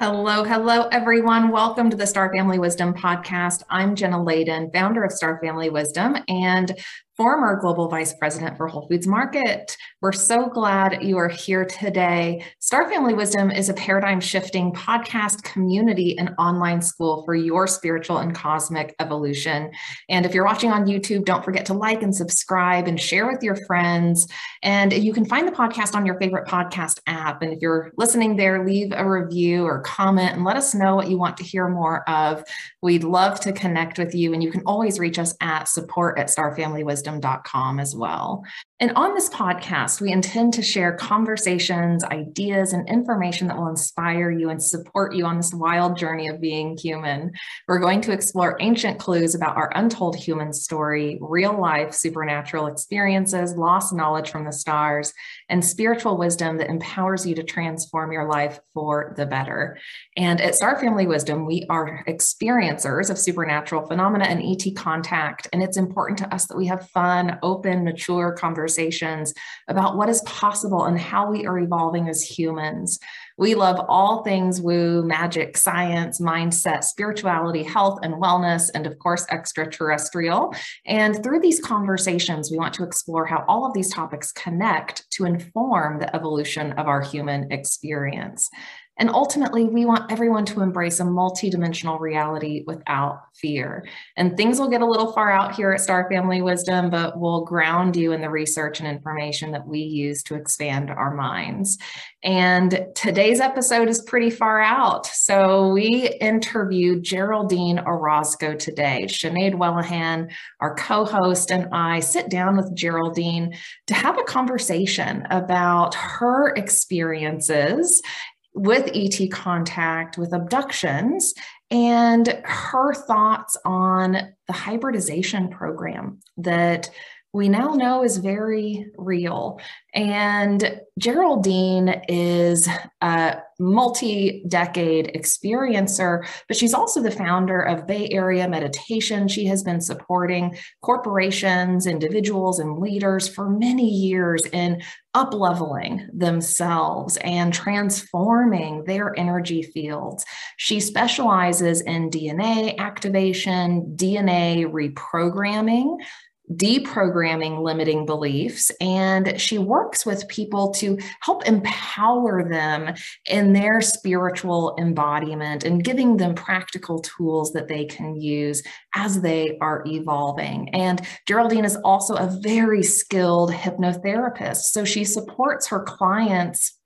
Hello, hello, everyone. Welcome to the Star Family Wisdom podcast. I'm Jenna Layden, founder of Star Family Wisdom and former global vice president for Whole Foods Market. We're so glad you are here today. Star Family Wisdom is a paradigm shifting podcast community and online school for your spiritual and cosmic evolution. And if you're watching on YouTube, don't forget to like and subscribe and share with your friends. And you can find the podcast on your favorite podcast app. And if you're listening there, leave a review or comment and let us know what you want to hear more of. We'd love to connect with you. And you can always reach us at support@starfamilywisdom.com as well. And on this podcast, we intend to share conversations, ideas, and information that will inspire you and support you on this wild journey of being human. We're going to explore ancient clues about our untold human story, real-life supernatural experiences, lost knowledge from the stars, and spiritual wisdom that empowers you to transform your life for the better. And at Star Family Wisdom, we are experiencers of supernatural phenomena and ET contact, and it's important to us that we have fun, open, mature conversations about what is possible and how we are evolving as humans. We love all things woo, magic, science, mindset, spirituality, health and wellness, and of course, extraterrestrial. And through these conversations, we want to explore how all of these topics connect to inform the evolution of our human experience. And ultimately, we want everyone to embrace a multidimensional reality without fear. And things will get a little far out here at Star Family Wisdom, but we'll ground you in the research and information that we use to expand our minds. And today's episode is pretty far out. So we interviewed Geraldine Orozco today. Sinead Wellahan, our co-host, and I sit down with Geraldine to have a conversation about her experiences with ET contact, with abductions, and her thoughts on the hybridization program that we now know is very real. And Geraldine is a multi-decade experiencer, but she's also the founder of Bay Area Meditation. She has been supporting corporations, individuals, and leaders for many years in up-leveling themselves and transforming their energy fields. She specializes in DNA activation, DNA reprogramming, deprogramming limiting beliefs, and she works with people to help empower them in their spiritual embodiment and giving them practical tools that they can use as they are evolving. And Geraldine is also a very skilled hypnotherapist, so she supports her clients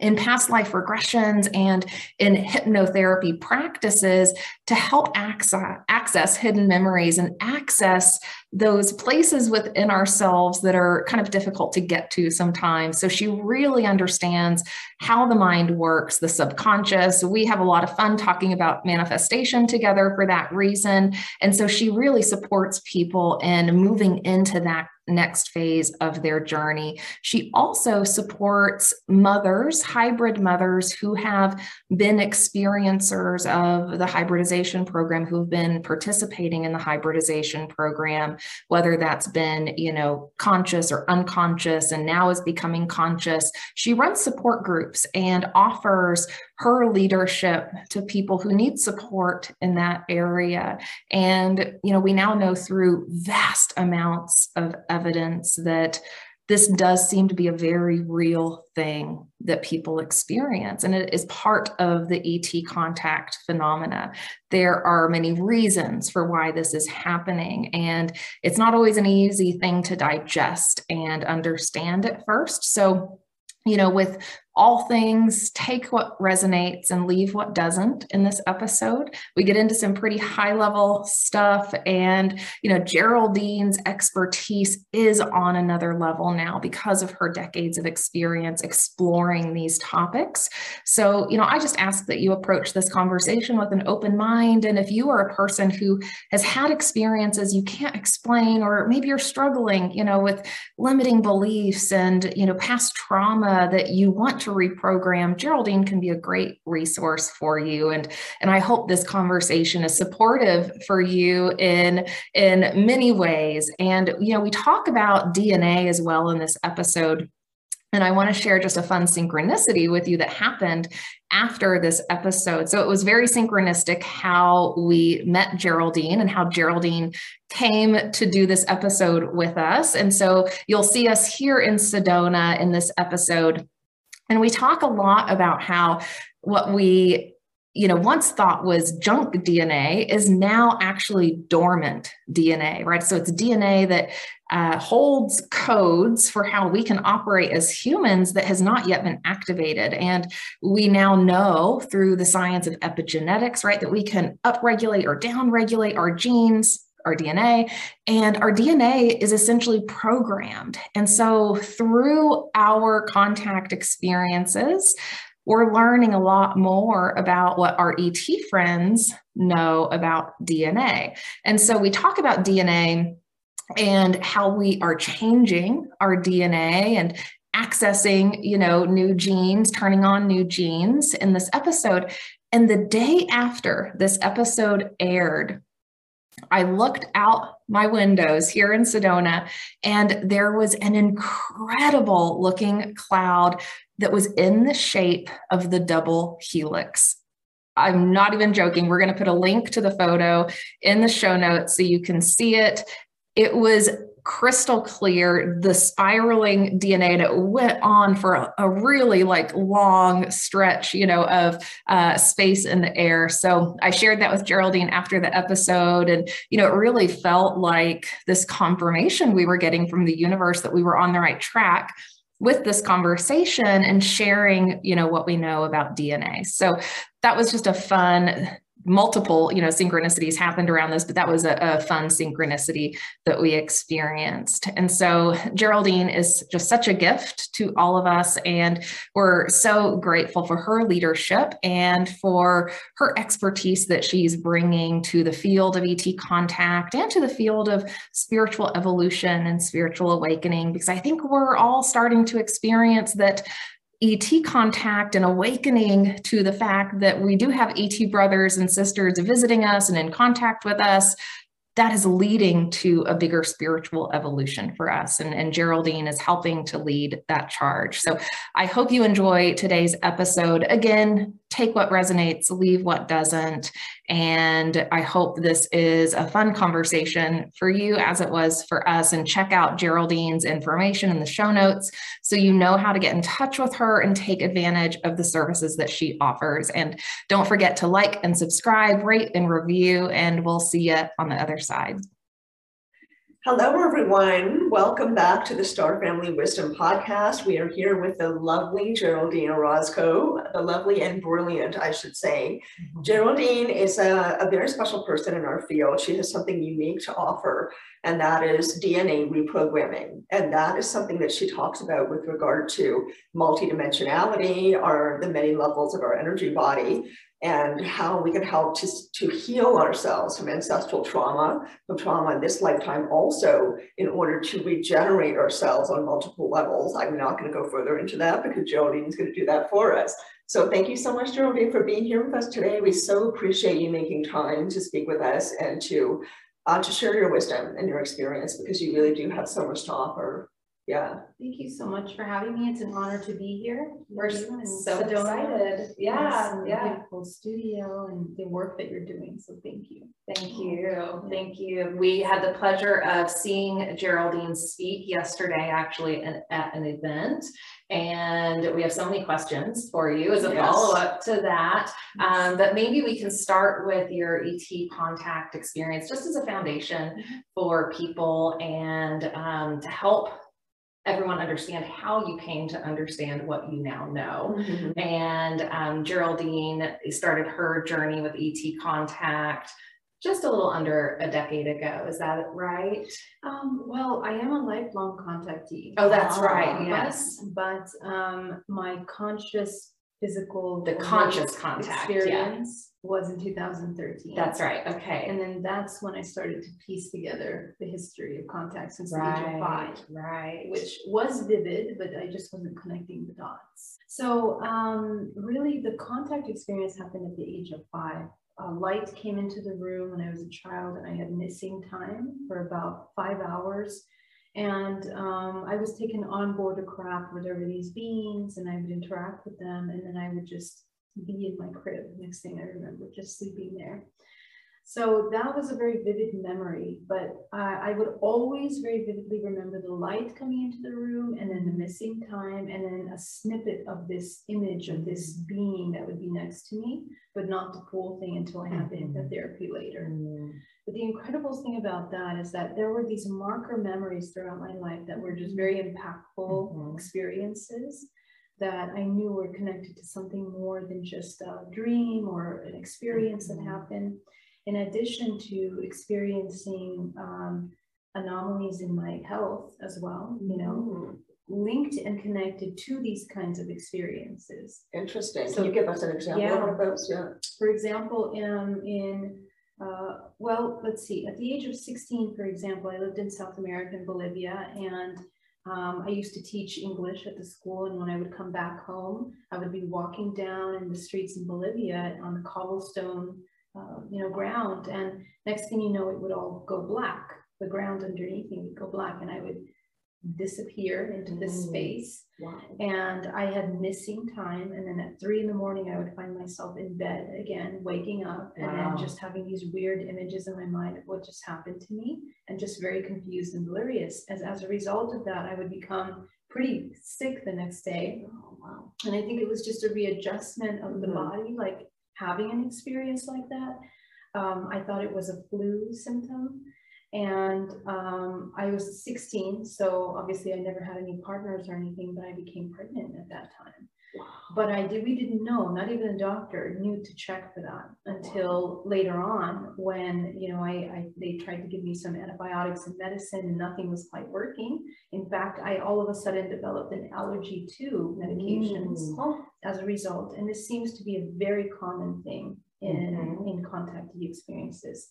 in past life regressions and in hypnotherapy practices to help access hidden memories and access those places within ourselves that are kind of difficult to get to sometimes. So she really understands how the mind works, the subconscious. We have a lot of fun talking about manifestation together for that reason. And so she really supports people in moving into that next phase of their journey. She also supports mothers, hybrid mothers who have been experiencers of the hybridization program, who've been participating in the hybridization program, whether that's been, conscious or unconscious, and now is becoming conscious. She runs support groups and offers her leadership to people who need support in that area. And, we now know through vast amounts of evidence that this does seem to be a very real thing that people experience, and it is part of the ET contact phenomena. There are many reasons for why this is happening, and it's not always an easy thing to digest and understand at first. So, with all things, take what resonates and leave what doesn't in this episode. We get into some pretty high level stuff, and, Geraldine's expertise is on another level now because of her decades of experience exploring these topics. So, I just ask that you approach this conversation with an open mind. And if you are a person who has had experiences you can't explain, or maybe you're struggling, with limiting beliefs and, past trauma that you want to reprogram, Geraldine can be a great resource for you. And I hope this conversation is supportive for you in many ways. And, we talk about DNA as well in this episode. And I want to share just a fun synchronicity with you that happened after this episode. So it was very synchronistic how we met Geraldine and how Geraldine came to do this episode with us. And so you'll see us here in Sedona in this episode. And we talk a lot about how what we, you know, once thought was junk DNA is now actually dormant DNA, right? So it's DNA that holds codes for how we can operate as humans that has not yet been activated. And we now know through the science of epigenetics, right, that we can upregulate or downregulate our genes, our DNA, and our DNA is essentially programmed. And so through our contact experiences, we're learning a lot more about what our ET friends know about DNA. And so we talk about DNA and how we are changing our DNA and accessing, you know, new genes, turning on new genes in this episode. And the day after this episode aired, I looked out my windows here in Sedona, and there was an incredible looking cloud that was in the shape of the double helix. I'm not even joking. We're going to put a link to the photo in the show notes so you can see it. It was crystal clear, the spiraling DNA that went on for a really like long stretch, you know, of space in the air. So I shared that with Geraldine after the episode, and, you know, it really felt like this confirmation we were getting from the universe that we were on the right track with this conversation and sharing, you know, what we know about DNA. So that was just a fun, multiple, you know, synchronicities happened around this, but that was a fun synchronicity that we experienced. And so Geraldine is just such a gift to all of us. And we're so grateful for her leadership and for her expertise that she's bringing to the field of ET contact and to the field of spiritual evolution and spiritual awakening, because I think we're all starting to experience that ET contact and awakening to the fact that we do have ET brothers and sisters visiting us and in contact with us, that is leading to a bigger spiritual evolution for us. And Geraldine is helping to lead that charge. So I hope you enjoy today's episode. Again, take what resonates, leave what doesn't. And I hope this is a fun conversation for you as it was for us. And check out Geraldine's information in the show notes so you know how to get in touch with her and take advantage of the services that she offers. And don't forget to like and subscribe, rate and review, and we'll see you on the other side. Hello, everyone. Welcome back to the Star Family Wisdom Podcast. We are here with the lovely Geraldine Orozco, the lovely and brilliant, I should say. Mm-hmm. Geraldine is a very special person in our field. She has something unique to offer, and that is DNA reprogramming. And that is something that she talks about with regard to multidimensionality or the many levels of our energy body, and how we can help to heal ourselves from ancestral trauma, from trauma in this lifetime also, in order to regenerate ourselves on multiple levels. I'm not gonna go further into that because Geraldine's gonna do that for us. So thank you so much, Geraldine, for being here with us today. We so appreciate you making time to speak with us and to share your wisdom and your experience, because you really do have so much to offer. Yeah. Thank you so much for having me. It's an honor to be here. We're so excited. Yeah. Yeah. Beautiful studio and the work that you're doing. So thank you. Thank you. Thank you. We had the pleasure of seeing Geraldine speak yesterday, actually, at an event. And we have so many questions for you as a follow-up to that. But maybe we can start with your ET contact experience, just as a foundation for people and to help everyone understand how you came to understand what you now know. Mm-hmm. And Geraldine started her journey with ET contact just a little under a decade ago. Is that right? Well, I am a lifelong contactee. Oh, that's right. Yes. But my conscious physical contact experience was in 2013. That's right. Okay. And then that's when I started to piece together the history of contact since the age of 5. Right. Which was vivid, but I just wasn't connecting the dots. So really the contact experience happened at the age of 5. A light came into the room when I was a child, and I had missing time for about 5 hours. And I was taken on board a craft where there were these beings, and I would interact with them, and then I would just be in my crib. Next thing I remember, just sleeping there. So that was a very vivid memory, but I would always very vividly remember the light coming into the room, and then the missing time, and then a snippet of this image of this being that would be next to me, but not the full thing until I had the hypnotherapy later. But the incredible thing about that is that there were these marker memories throughout my life that were just very impactful experiences that I knew were connected to something more than just a dream or an experience that happened. In addition to experiencing anomalies in my health as well, you know, linked and connected to these kinds of experiences. Interesting. So, can you give us an example of those? Yeah. For example, well, let's see, at the age of 16, for example, I lived in South America in Bolivia, and I used to teach English at the school, and when I would come back home, I would be walking down in the streets in Bolivia on the cobblestone ground, and next thing you know, it would all go black. The ground underneath me would go black, and I would disappear into this space. Wow. And I had missing time, and then at 3 in the morning, I would find myself in bed again, waking up, and then just having these weird images in my mind of what just happened to me, and just very confused and delirious. As a result of that, I would become pretty sick the next day. Oh, wow. And I think it was just a readjustment of the body, like having an experience like that. I thought it was a flu symptom, and I was 16, so obviously I never had any partners or anything, but I became pregnant at that time. Wow. But we didn't know, not even a doctor knew to check for that until later on, when, you know, they tried to give me some antibiotics and medicine, and nothing was quite working. In fact, I all of a sudden developed an allergy to medications as a result. And this seems to be a very common thing in contactee experiences.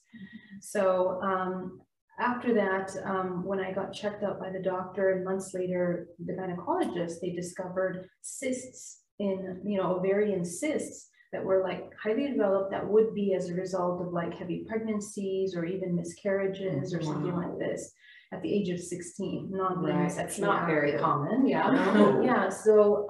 So, after that, when I got checked out by the doctor, and months later, the gynecologist, they discovered cysts in, ovarian cysts that were like highly developed, that would be as a result of like heavy pregnancies or even miscarriages or something like this at the age of 16. That's not very common. Yeah. Yeah. So,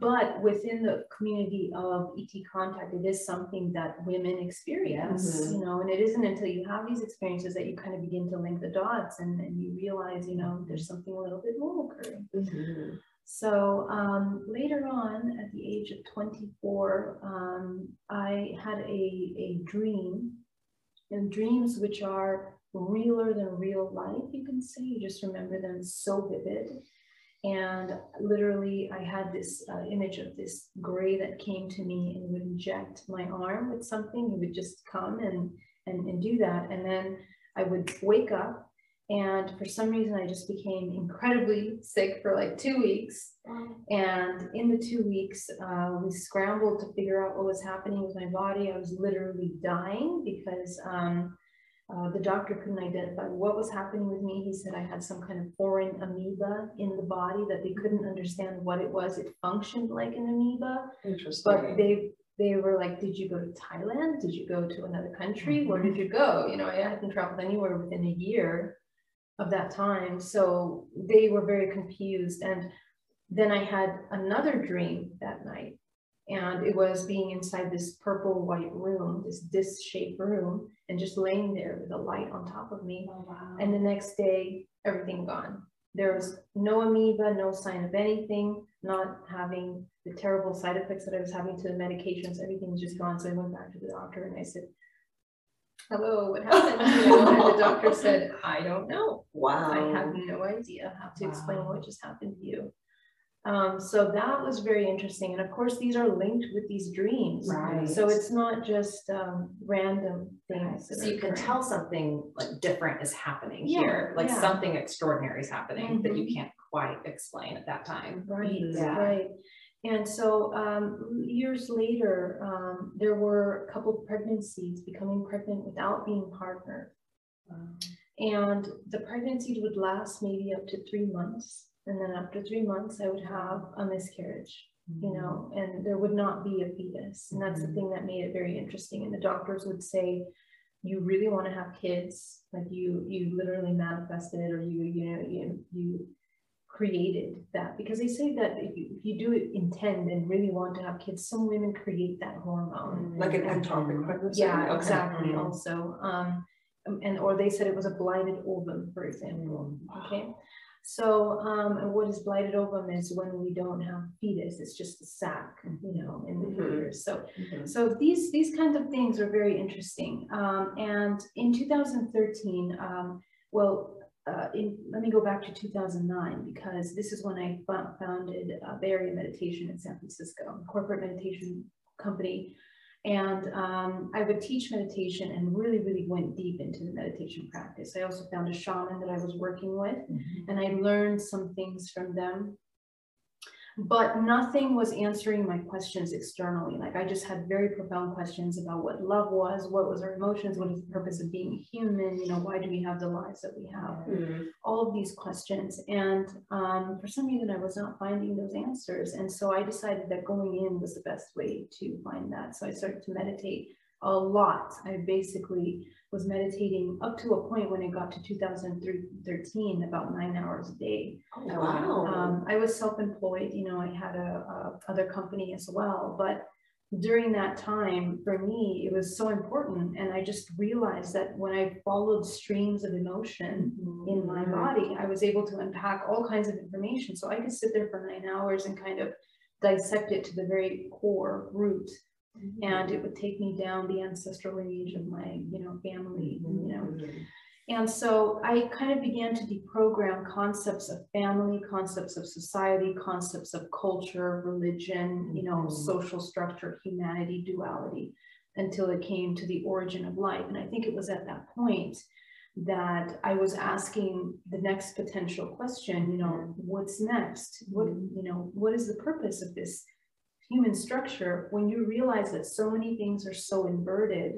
but within the community of ET contact, it is something that women experience, and it isn't until you have these experiences that you kind of begin to link the dots, and you realize, there's something a little bit more occurring. So later on, at the age of 24, I had a dream, and dreams which are realer than real life, you can say. You just remember them so vivid. And literally, I had this image of this gray that came to me and would inject my arm with something. He would just come and do that. And then I would wake up, and for some reason, I just became incredibly sick for like 2 weeks. And in the 2 weeks, we scrambled to figure out what was happening with my body. I was literally dying because the doctor couldn't identify what was happening with me. He said I had some kind of foreign amoeba in the body that they couldn't understand what it was. It functioned like an amoeba. Interesting. But they were like, did you go to Thailand? Did you go to another country? Where did you go? I hadn't traveled anywhere within a year of that time. So they were very confused. And then I had another dream that night, and it was being inside this purple white room, this disc-shaped room, and just laying there with a light on top of me. Oh, wow. And the next day, everything gone. There was no amoeba, no sign of anything, not having the terrible side effects that I was having to the medications. Everything was just gone. So I went back to the doctor, and I said, hello, what happened? And the doctor said, I don't know. Wow. I have no idea how to explain what just happened to you. So that was very interesting. And of course, these are linked with these dreams. Right. So it's not just random things. Right. So you can tell something like different is happening here, like something extraordinary is happening that you can't quite explain at that time. Right, right. And so years later, there were a couple of pregnancies, becoming pregnant without being partnered. And the pregnancies would last maybe up to 3 months. And then after 3 months, I would have a miscarriage, and there would not be a fetus. And that's the thing that made it very interesting. And the doctors would say, you really want to have kids, like you literally manifested, or you created that, because they say that if you do intend and really want to have kids, some women create that hormone, like an ectopic pregnancy. Yeah, okay. Exactly. Mm-hmm. Also, or they said it was a blighted ovum, for example. Mm-hmm. Okay. So, and what is blighted ovum is when we don't have fetus, it's just a sac, you know, in the uterus. So, so these kinds of things are very interesting. And in 2013, let me go back to 2009, because this is when I founded Bay Area Meditation in San Francisco, a corporate meditation company. And I would teach meditation and really went deep into the meditation practice. I also found a shaman that I was working with, and I learned some things from them. But nothing was answering my questions externally. Like, I just had very profound questions about what love was, what was our emotions, what is the purpose of being human, you know, why do we have the lives that we have, all of these questions. And for some reason, I was not finding those answers. And so I decided that going in was the best way to find that. So I started to meditate a lot. I basically was meditating up to a point when it got to 2013, about 9 hours a day. Oh, wow. I was self-employed, you know, I had a other company as well, but during that time for me, it was so important. And I just realized that when I followed streams of emotion in my body, I was able to unpack all kinds of information. So I could sit there for 9 hours and kind of dissect it to the very core root. And it would take me down the ancestral lineage of my, you know, family, you know. And so I kind of began to deprogram concepts of family, concepts of society, concepts of culture, religion, you know, social structure, humanity, duality, until it came to the origin of life. And I think it was at that point that I was asking the next potential question, you know, what's next? What, you know, what is the purpose of this human structure, when you realize that so many things are so inverted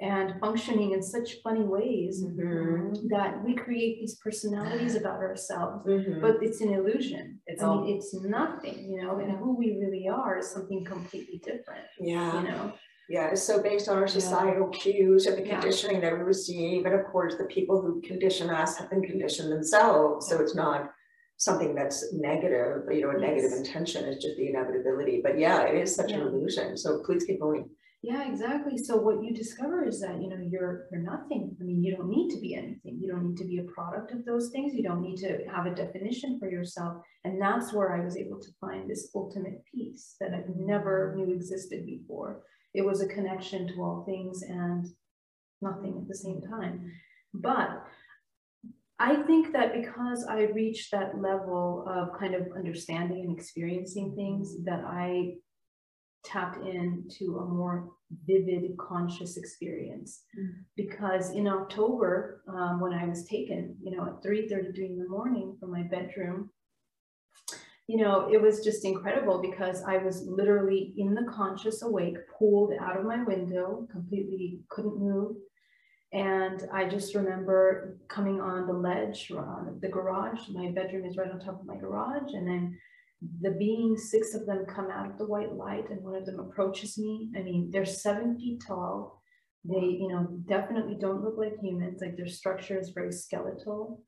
and functioning in such funny ways that we create these personalities about ourselves, but it's an illusion. I mean, it's nothing, you know, and who we really are is something completely different. Yeah. You know? Yeah, it's so based on our societal cues and the conditioning that we receive. And of course, the people who condition us have been conditioned themselves. So it's not something that's negative, you know, a negative intention, is just the inevitability. But yeah, it is such an illusion. So please keep going. Yeah, exactly. So what you discover is that, you know, you're nothing. I mean, you don't need to be anything. You don't need to be a product of those things. You don't need to have a definition for yourself. And that's where I was able to find this ultimate peace that I never knew existed before. It was a connection to all things and nothing at the same time. But I think that because I reached that level of kind of understanding and experiencing things, that I tapped into a more vivid conscious experience. Because in October, when I was taken, you know, at 3:33 in the morning from my bedroom, you know, it was just incredible, because I was literally in the conscious awake, pulled out of my window, completely couldn't move. And I just remember coming on the ledge, on the garage. My bedroom is right on top of my garage. And then the beings, 6 of them, come out of the white light, and one of them approaches me. I mean, they're 7 feet tall. They, you know, definitely don't look like humans. Like, their structure is very skeletal,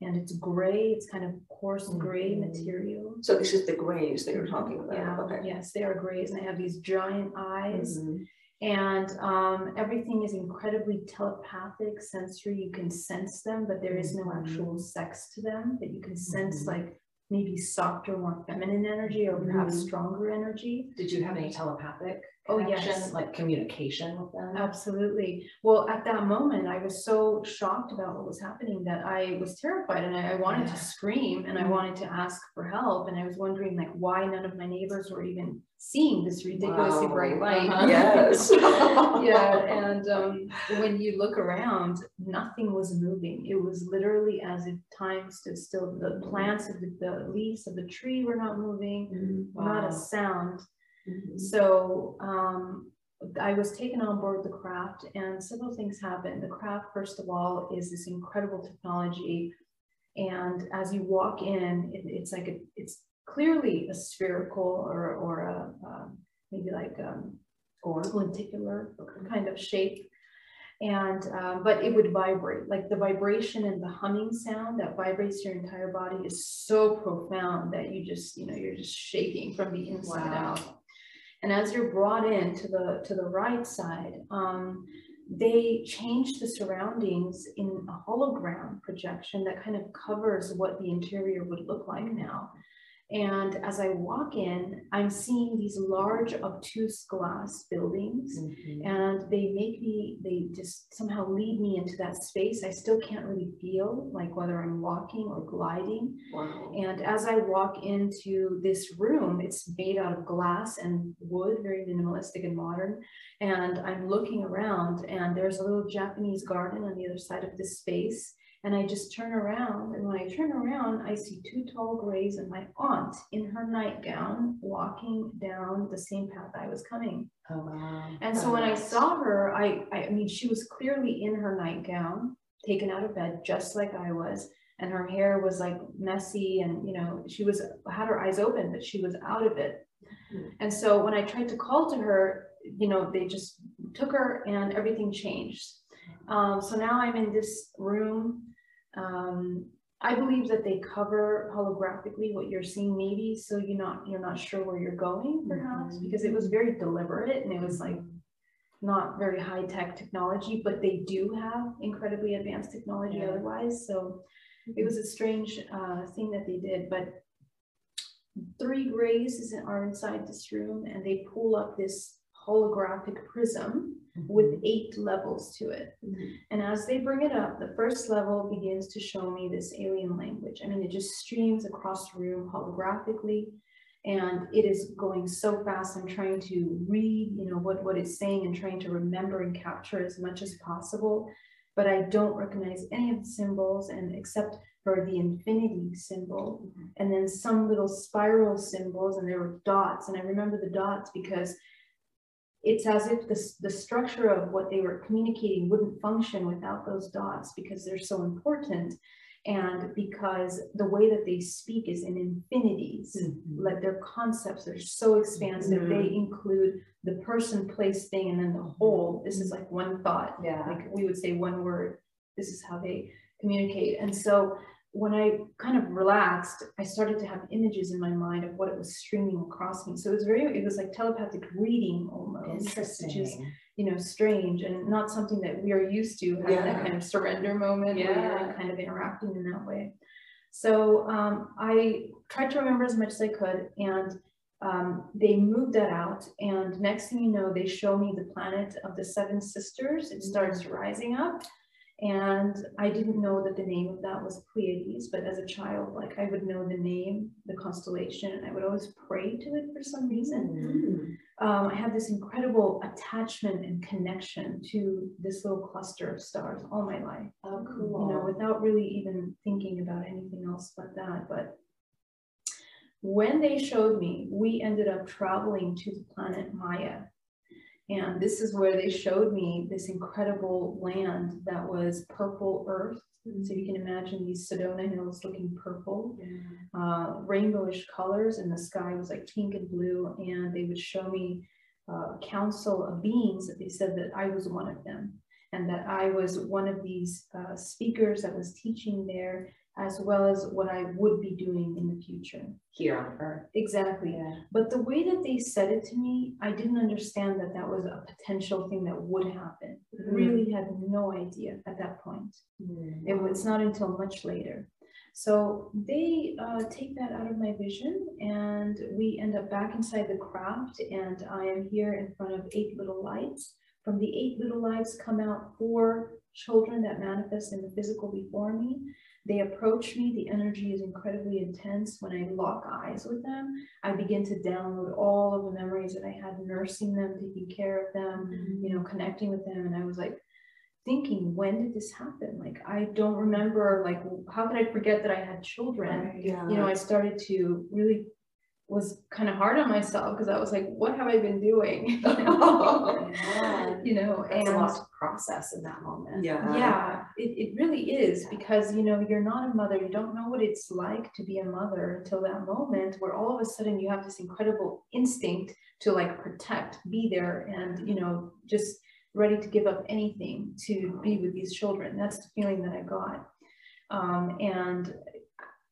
and it's gray. It's kind of coarse gray material. So this is the grays that you're talking about. Yeah, okay. Yes, they are grays, and they have these giant eyes. And everything is incredibly telepathic, sensory. You can sense them, but there is no actual sex to them. But you can sense like maybe softer, more feminine energy, or perhaps stronger energy. Did you have any telepathic connection, like communication with them? Absolutely. Well, at that moment, I was so shocked about what was happening that I was terrified, and I wanted to scream, and I wanted to ask for help. And I was wondering, like, why none of my neighbors were even seeing this ridiculously bright light. Yes. And when you look around, nothing was moving. It was literally as if time stood still. The plants, the leaves of the tree were not moving, not a sound. So I was taken on board the craft, and several things happened. The craft, first of all, is this incredible technology. And as you walk in, it's like it's clearly a spherical or a maybe like lenticular kind of shape. And, but it would vibrate, like the vibration and the humming sound that vibrates your entire body is so profound that you just, you know, you're just shaking from the inside out. And as you're brought in to the right side, they change the surroundings in a hologram projection that kind of covers what the interior would look like now. And as I walk in, I'm seeing these large obtuse glass buildings, mm-hmm. and they just somehow lead me into that space. I still can't really feel like whether I'm walking or gliding. Wow. And as I walk into this room, it's made out of glass and wood, very minimalistic and modern. And I'm looking around, and there's a little Japanese garden on the other side of this space. And I just turn around, and when I turn around, I see two tall grays and my aunt in her nightgown walking down the same path I was coming. Oh, wow. And so when I saw her, I mean, she was clearly in her nightgown, taken out of bed, just like I was. And her hair was like messy, and, you know, she was had her eyes open, but she was out of it. Mm-hmm. And so when I tried to call to her, you know, they just took her and everything changed. So now I'm in this room. I believe that they cover holographically what you're seeing, maybe, so you're not sure where you're going, perhaps, mm-hmm. because it was very deliberate and it was like not very high-tech technology, but they do have incredibly advanced technology otherwise. So mm-hmm. it was a strange thing that they did. But three grays are inside this room, and they pull up this holographic prism with 8 levels to it. Mm-hmm. And as they bring it up, the first level begins to show me this alien language. I mean, it just streams across the room holographically, and it is going so fast. I'm trying to read, you know, what it's saying and trying to remember and capture as much as possible. But I don't recognize any of the symbols, and except for the infinity symbol, mm-hmm. and then some little spiral symbols, and there were dots. And I remember the dots because it's as if the structure of what they were communicating wouldn't function without those dots, because they're so important, and because the way that they speak is in infinities. Mm-hmm. Like their concepts are so expansive. Mm-hmm. They include the person, place, thing, and then the whole. This is like one thought. Yeah. Like we would say one word. This is how they communicate. And so when I kind of relaxed, I started to have images in my mind of what it was streaming across me. So it was it was like telepathic reading almost. Interesting. Which is, you know, strange and not something that we are used to having, that kind of surrender moment, where you're kind of interacting in that way. So I tried to remember as much as I could, and they moved that out. And next thing you know, they show me the planet of the 7 sisters. It starts rising up. And I didn't know that the name of that was Pleiades, but as a child, like I would know the name, the constellation, and I would always pray to it for some reason. Mm-hmm. I had this incredible attachment and connection to this little cluster of stars all my life. Oh, cool. You know, without really even thinking about anything else but that. But when they showed me, we ended up traveling to the planet Maya. And this is where they showed me this incredible land that was purple earth. Mm-hmm. So you can imagine these Sedona hills looking purple, rainbowish colors, and the sky was like pink and blue. And they would show me a council of beings that they said that I was one of them, and that I was one of these speakers that was teaching there, as well as what I would be doing in the future. Here on Earth. Exactly. Yeah. But the way that they said it to me, I didn't understand that that was a potential thing that would happen. Mm-hmm. Really had no idea at that point. Mm-hmm. It's not until much later. So they take that out of my vision, and we end up back inside the craft, and I am here in front of 8 little lights. From the 8 little lights come out 4 children that manifest in the physical before me. They approach me. The energy is incredibly intense. When I lock eyes with them, I begin to download all of the memories that I had nursing them, taking care of them, mm-hmm. you know, connecting with them. And I was like thinking, when did this happen? Like, I don't remember, like, how could I forget that I had children? Right. Yeah. You know, I started to really was kind of hard on myself, because I was like, what have I been doing? You know, and a lot to process in that moment. Yeah. Yeah, it really is, because, you know, you're not a mother. You don't know what it's like to be a mother until that moment, where all of a sudden you have this incredible instinct to like protect, be there, and, you know, just ready to give up anything to be with these children. That's the feeling that I got. And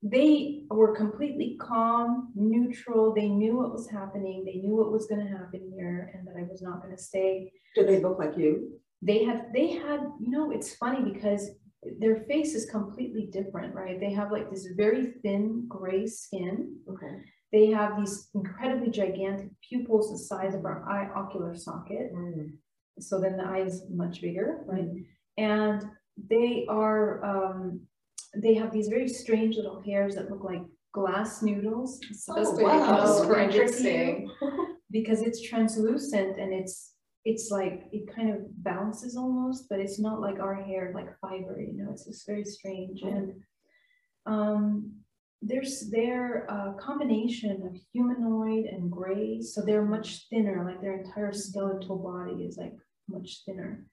they were completely calm, neutral. They knew what was happening. They knew what was going to happen here and that I was not going to stay. Did they look like you? They had, you know, it's funny because their face is completely different, right? They have like this very thin gray skin. Okay. They have these incredibly gigantic pupils the size of our eye ocular socket. Mm. So then the eye is much bigger, right? Mm. And they are, they have these very strange little hairs that look like glass noodles. It's the best way I can describe it to you, because it's translucent and it's like, it kind of bounces almost, but it's not like our hair, like fiber, you know, it's just very strange. Mm. And there's their combination of humanoid and gray. So they're much thinner, like their entire skeletal body is like much thinner.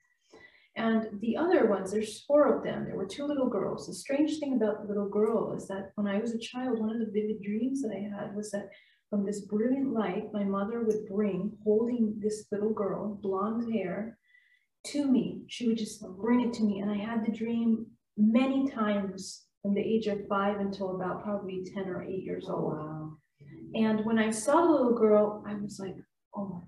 And the other ones, there's four of them. There were two little girls. The strange thing about the little girl is that when I was a child, one of the vivid dreams that I had was that from this brilliant light, my mother would bring, holding this little girl, blonde hair, to me. She would just bring it to me. And I had the dream many times from the age of 5 until about probably 10 or 8 years old. Wow. And when I saw the little girl, I was like, oh my God.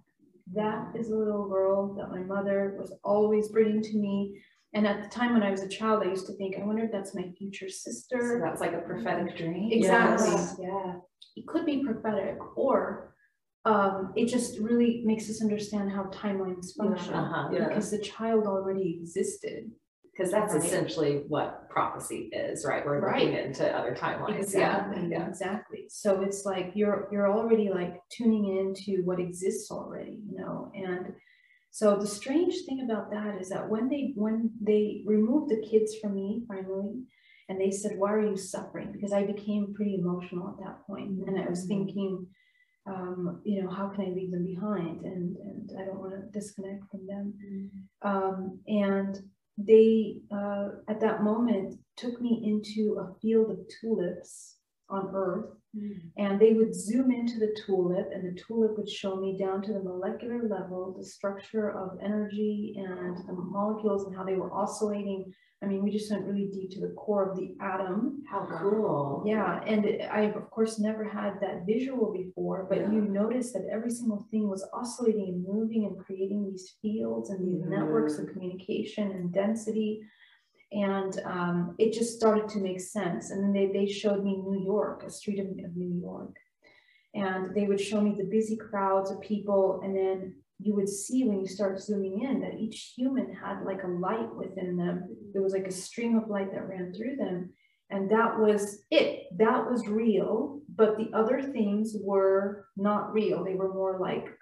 That is a little girl that my mother was always bringing to me. And at the time when I was a child, I used to think, I wonder if that's my future sister. So that's like a prophetic dream. Exactly. Yes. Yeah. It could be prophetic, or it just really makes us understand how timelines function. Because the child already existed. Because that's essentially what prophecy is, right? We're looking into other timelines. Exactly. Yeah. Exactly. So it's like you're already like tuning into what exists already, you know. And so the strange thing about that is that when they removed the kids from me finally, and they said, "Why are you suffering?" Because I became pretty emotional at that point, and I was thinking, you know, how can I leave them behind? And I don't want to disconnect from them. They, at that moment, took me into a field of tulips on Earth, and they would zoom into the tulip, and the tulip would show me down to the molecular level, the structure of energy and the molecules and how they were oscillating. I mean, we just went really deep to the core of the atom. How cool. Yeah. And I've, of course, never had that visual before, but you notice that every single thing was oscillating and moving and creating these fields and these networks of communication and density. And it just started to make sense. And then they showed me New York, a street of New York. And they would show me the busy crowds of people. And then you would see when you start zooming in that each human had like a light within them. There was like a stream of light that ran through them. And that was it. That was real. But the other things were not real. They were more like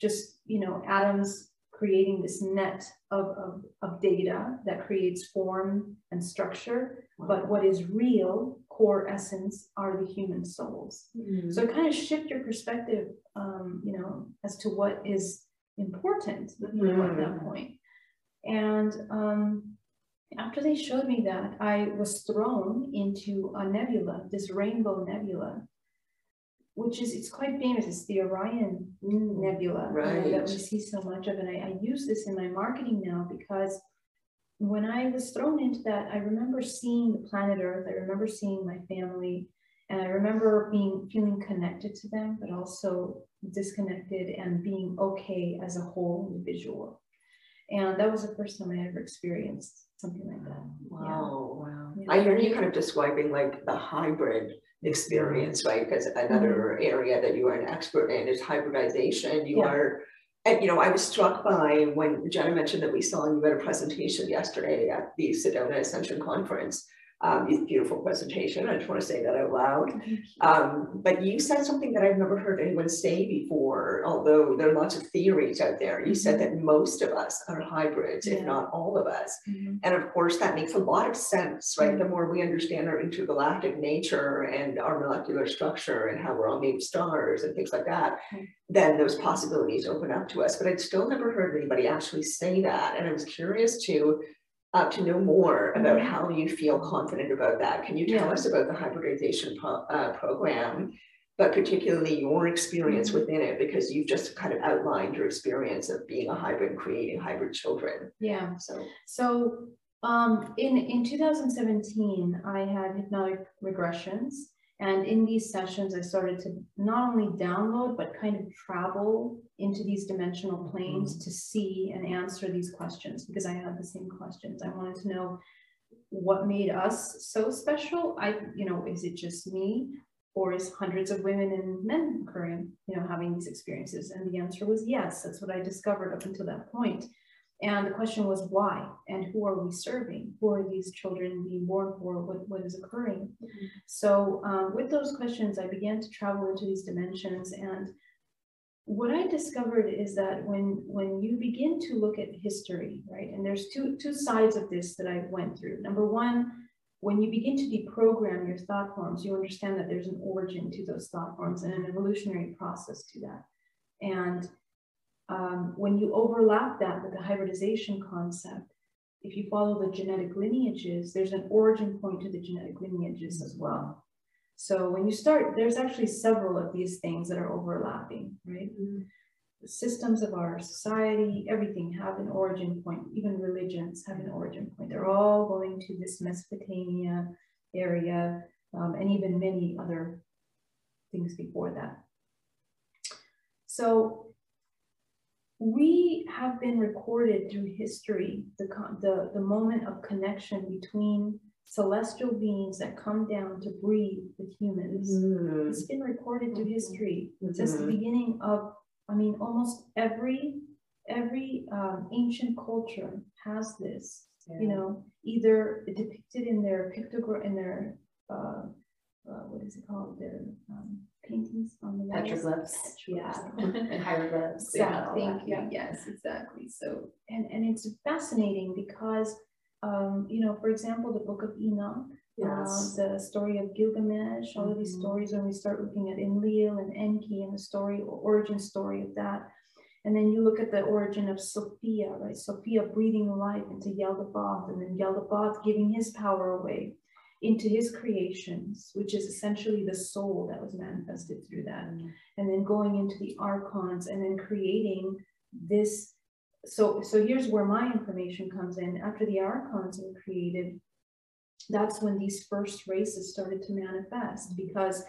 just, you know, atoms creating this net of data that creates form and structure. Wow. But what is real, core essence, are the human souls. So kind of shift your perspective, you know, as to what is important at that point. And after they showed me that, I was thrown into a nebula, this rainbow nebula, which is, it's quite famous. It's the Orion Nebula that we see so much of. And I use this in my marketing now, because when I was thrown into that, I remember seeing the planet Earth. I remember seeing my family, and I remember feeling connected to them, but also disconnected and being okay as a whole individual. And that was the first time I ever experienced something like that. Wow. Yeah. Wow. Yeah. I hear you kind of describing like the hybrid experience, right? Because another area that you are an expert in is hybridization. You are, and you know, I was struck by when Jenna mentioned that we saw you at a presentation yesterday at the Sedona Ascension Conference. Beautiful presentation. I just want to say that out loud. But you said something that I've never heard anyone say before, although there are lots of theories out there. You said that most of us are hybrids, if not all of us. And of course, that makes a lot of sense, right? The more we understand our intergalactic nature and our molecular structure and how we're all made of stars and things like that, then those possibilities open up to us. But I'd still never heard anybody actually say that. And I was curious to know more about how you feel confident about that. Can you tell us about the hybridization program but particularly your experience within it, because you've just kind of outlined your experience of being a hybrid and creating hybrid children. Yeah. So in 2017, I had hypnotic regressions, and in these sessions, I started to not only download, but kind of travel into these dimensional planes to see and answer these questions, because I had the same questions. I wanted to know what made us so special. Is it just me, or is hundreds of women and men occurring, having these experiences? And the answer was yes. That's what I discovered up until that point. And the question was why, and who are we serving? Who are these children being born for? What is occurring? Mm-hmm. So with those questions, I began to travel into these dimensions. And what I discovered is that when you begin to look at history, right? And there's two sides of this that I went through. Number one, when you begin to deprogram your thought forms, you understand that there's an origin to those thought forms and an evolutionary process to that. And when you overlap that with the hybridization concept, if you follow the genetic lineages, there's an origin point to the genetic lineages as well. So when you start, there's actually several of these things that are overlapping, right? Mm-hmm. The systems of our society, everything have an origin point, even religions have an origin point. They're all going to this Mesopotamia area, and even many other things before that. So we have been recorded through history, the moment of connection between celestial beings that come down to breathe with humans. Mm-hmm. It's been recorded through history. Mm-hmm. Since the beginning of, almost every ancient culture has this, yeah. Either depicted in their pictograph, in their, what is it called? Their paintings on the petroglyphs. Yeah. And hieroglyphs. Exactly. Yeah, yes, exactly. So, and it's fascinating because, for example, the Book of Enoch, yes. The story of Gilgamesh, all of these stories, when we start looking at Enlil and Enki and the story or origin story of that. And then you look at the origin of Sophia, right? Sophia breathing life into Yaldabaoth, and then Yaldabaoth giving his power away into his creations, which is essentially the soul that was manifested through that. And then going into the archons and then creating this. So here's where my information comes in. After the archons were created, that's when these first races started to manifest, because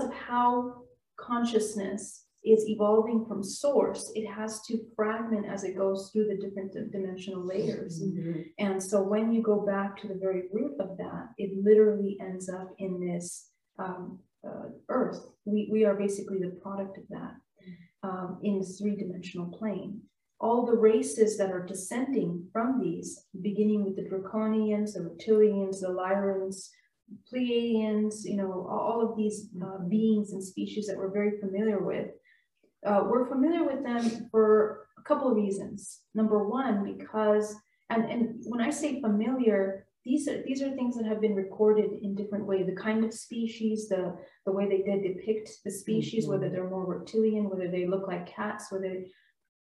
of how consciousness is evolving from source, it has to fragment as it goes through the different dimensional layers. Mm-hmm. And so when you go back to the very root of that, it literally ends up in this earth. We are basically the product of that in this three-dimensional plane. All the races that are descending from these, beginning with the Draconians, the Reptilians, the Lyrans, Pleiadians, all of these beings and species that we're very familiar with. We're familiar with them for a couple of reasons. Number one, because, and when I say familiar, these are things that have been recorded in different ways. The kind of species, the way they depict the species, whether they're more reptilian, whether they look like cats,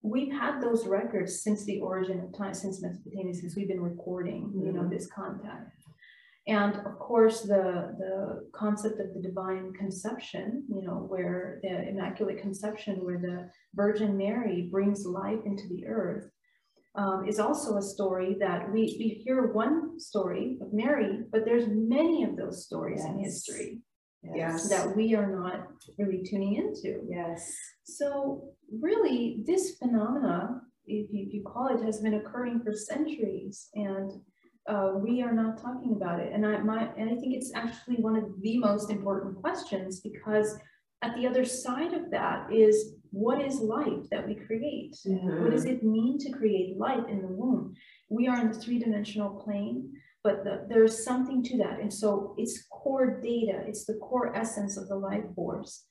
we've had those records since the origin of time, since Mesopotamia, since we've been recording, this contact. And of course, the concept of the divine conception, where the Immaculate Conception, where the Virgin Mary brings life into the earth, is also a story that we hear one story of Mary, but there's many of those stories in history that we are not really tuning into. Yes. So really, this phenomena, if you call it, has been occurring for centuries, and we are not talking about it. And I think it's actually one of the most important questions, because at the other side of that is, what is life that we create? Mm-hmm. What does it mean to create life in the womb? We are in the three-dimensional plane, but there's something to that. And so it's core data, it's the core essence of the life force.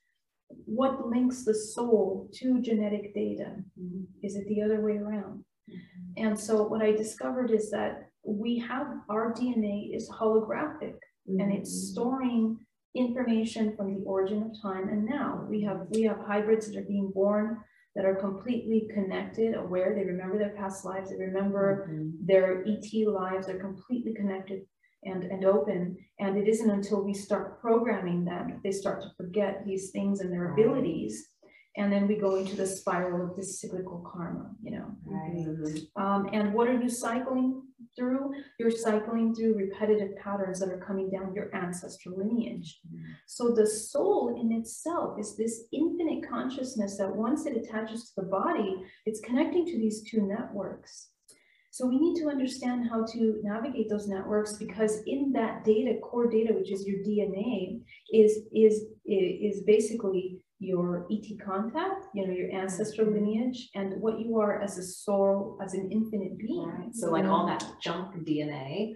What links the soul to genetic data? Mm-hmm. Is it the other way around? Mm-hmm. And so what I discovered is that we have, our DNA is holographic, and it's storing information from the origin of time. And now we have hybrids that are being born that are completely connected, aware. They remember their past lives. They remember their ET lives. They're completely connected. and open. And it isn't until we start programming them that they start to forget these things and their abilities. And then we go into the spiral of this cyclical karma, you know. Right. And what are you cycling through? You're cycling through repetitive patterns that are coming down your ancestral lineage. Mm-hmm. So the soul in itself is this infinite consciousness that once it attaches to the body, it's connecting to these two networks. So we need to understand how to navigate those networks, because in that data, core data, which is your DNA, is basically your ET contact, you know, your ancestral lineage, and what you are as a soul, as an infinite being. Right. So like all that junk DNA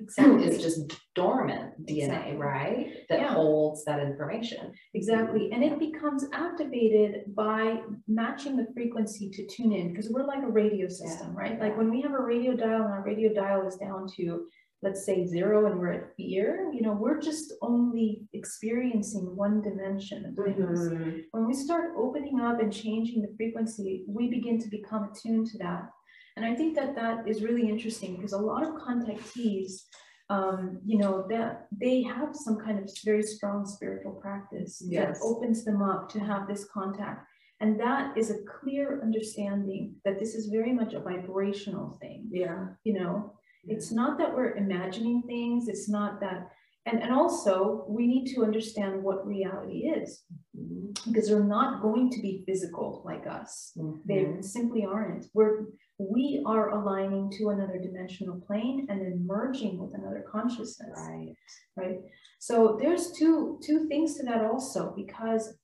is just dormant DNA, right? That holds that information. Exactly. And it becomes activated by matching the frequency to tune in, because we're like a radio system, right? Like when we have a radio dial and our radio dial is down to, let's say, 0, and we're at fear, you know, we're just only experiencing one dimension of things. Mm-hmm. When we start opening up and changing the frequency, we begin to become attuned to that. And I think that that is really interesting, because a lot of contactees, you know, that they have some kind of very strong spiritual practice that opens them up to have this contact. And that is a clear understanding that this is very much a vibrational thing. Yeah. You know, it's not that we're imagining things. It's not that. And also, we need to understand what reality is, because they're not going to be physical like us. They simply aren't. We are aligning to another dimensional plane and then merging with another consciousness. Right. Right. So there's two things to that also, because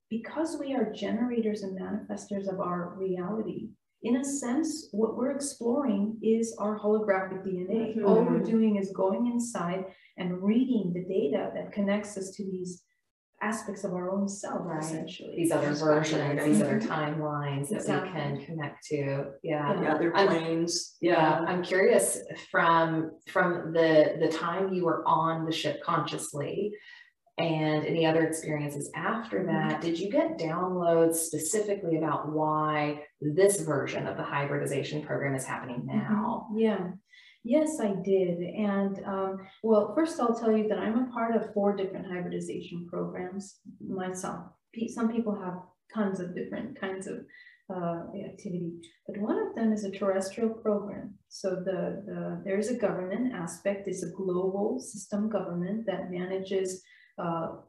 we are generators and manifestors of our reality. In a sense, what we're exploring is our holographic DNA. Mm-hmm. All we're doing is going inside and reading the data that connects us to these aspects of our own self, essentially. These other versions, these other timelines that we can connect to. Yeah. And other planes. I'm curious, from the time you were on the ship consciously, and any other experiences after that, did you get downloads specifically about why this version of the hybridization program is happening now? Yes, I did. And well, first I'll tell you that I'm a part of 4 different hybridization programs myself. Some people have tons of different kinds of activity, but one of them is a terrestrial program. So there's a government aspect. It's a global system government that manages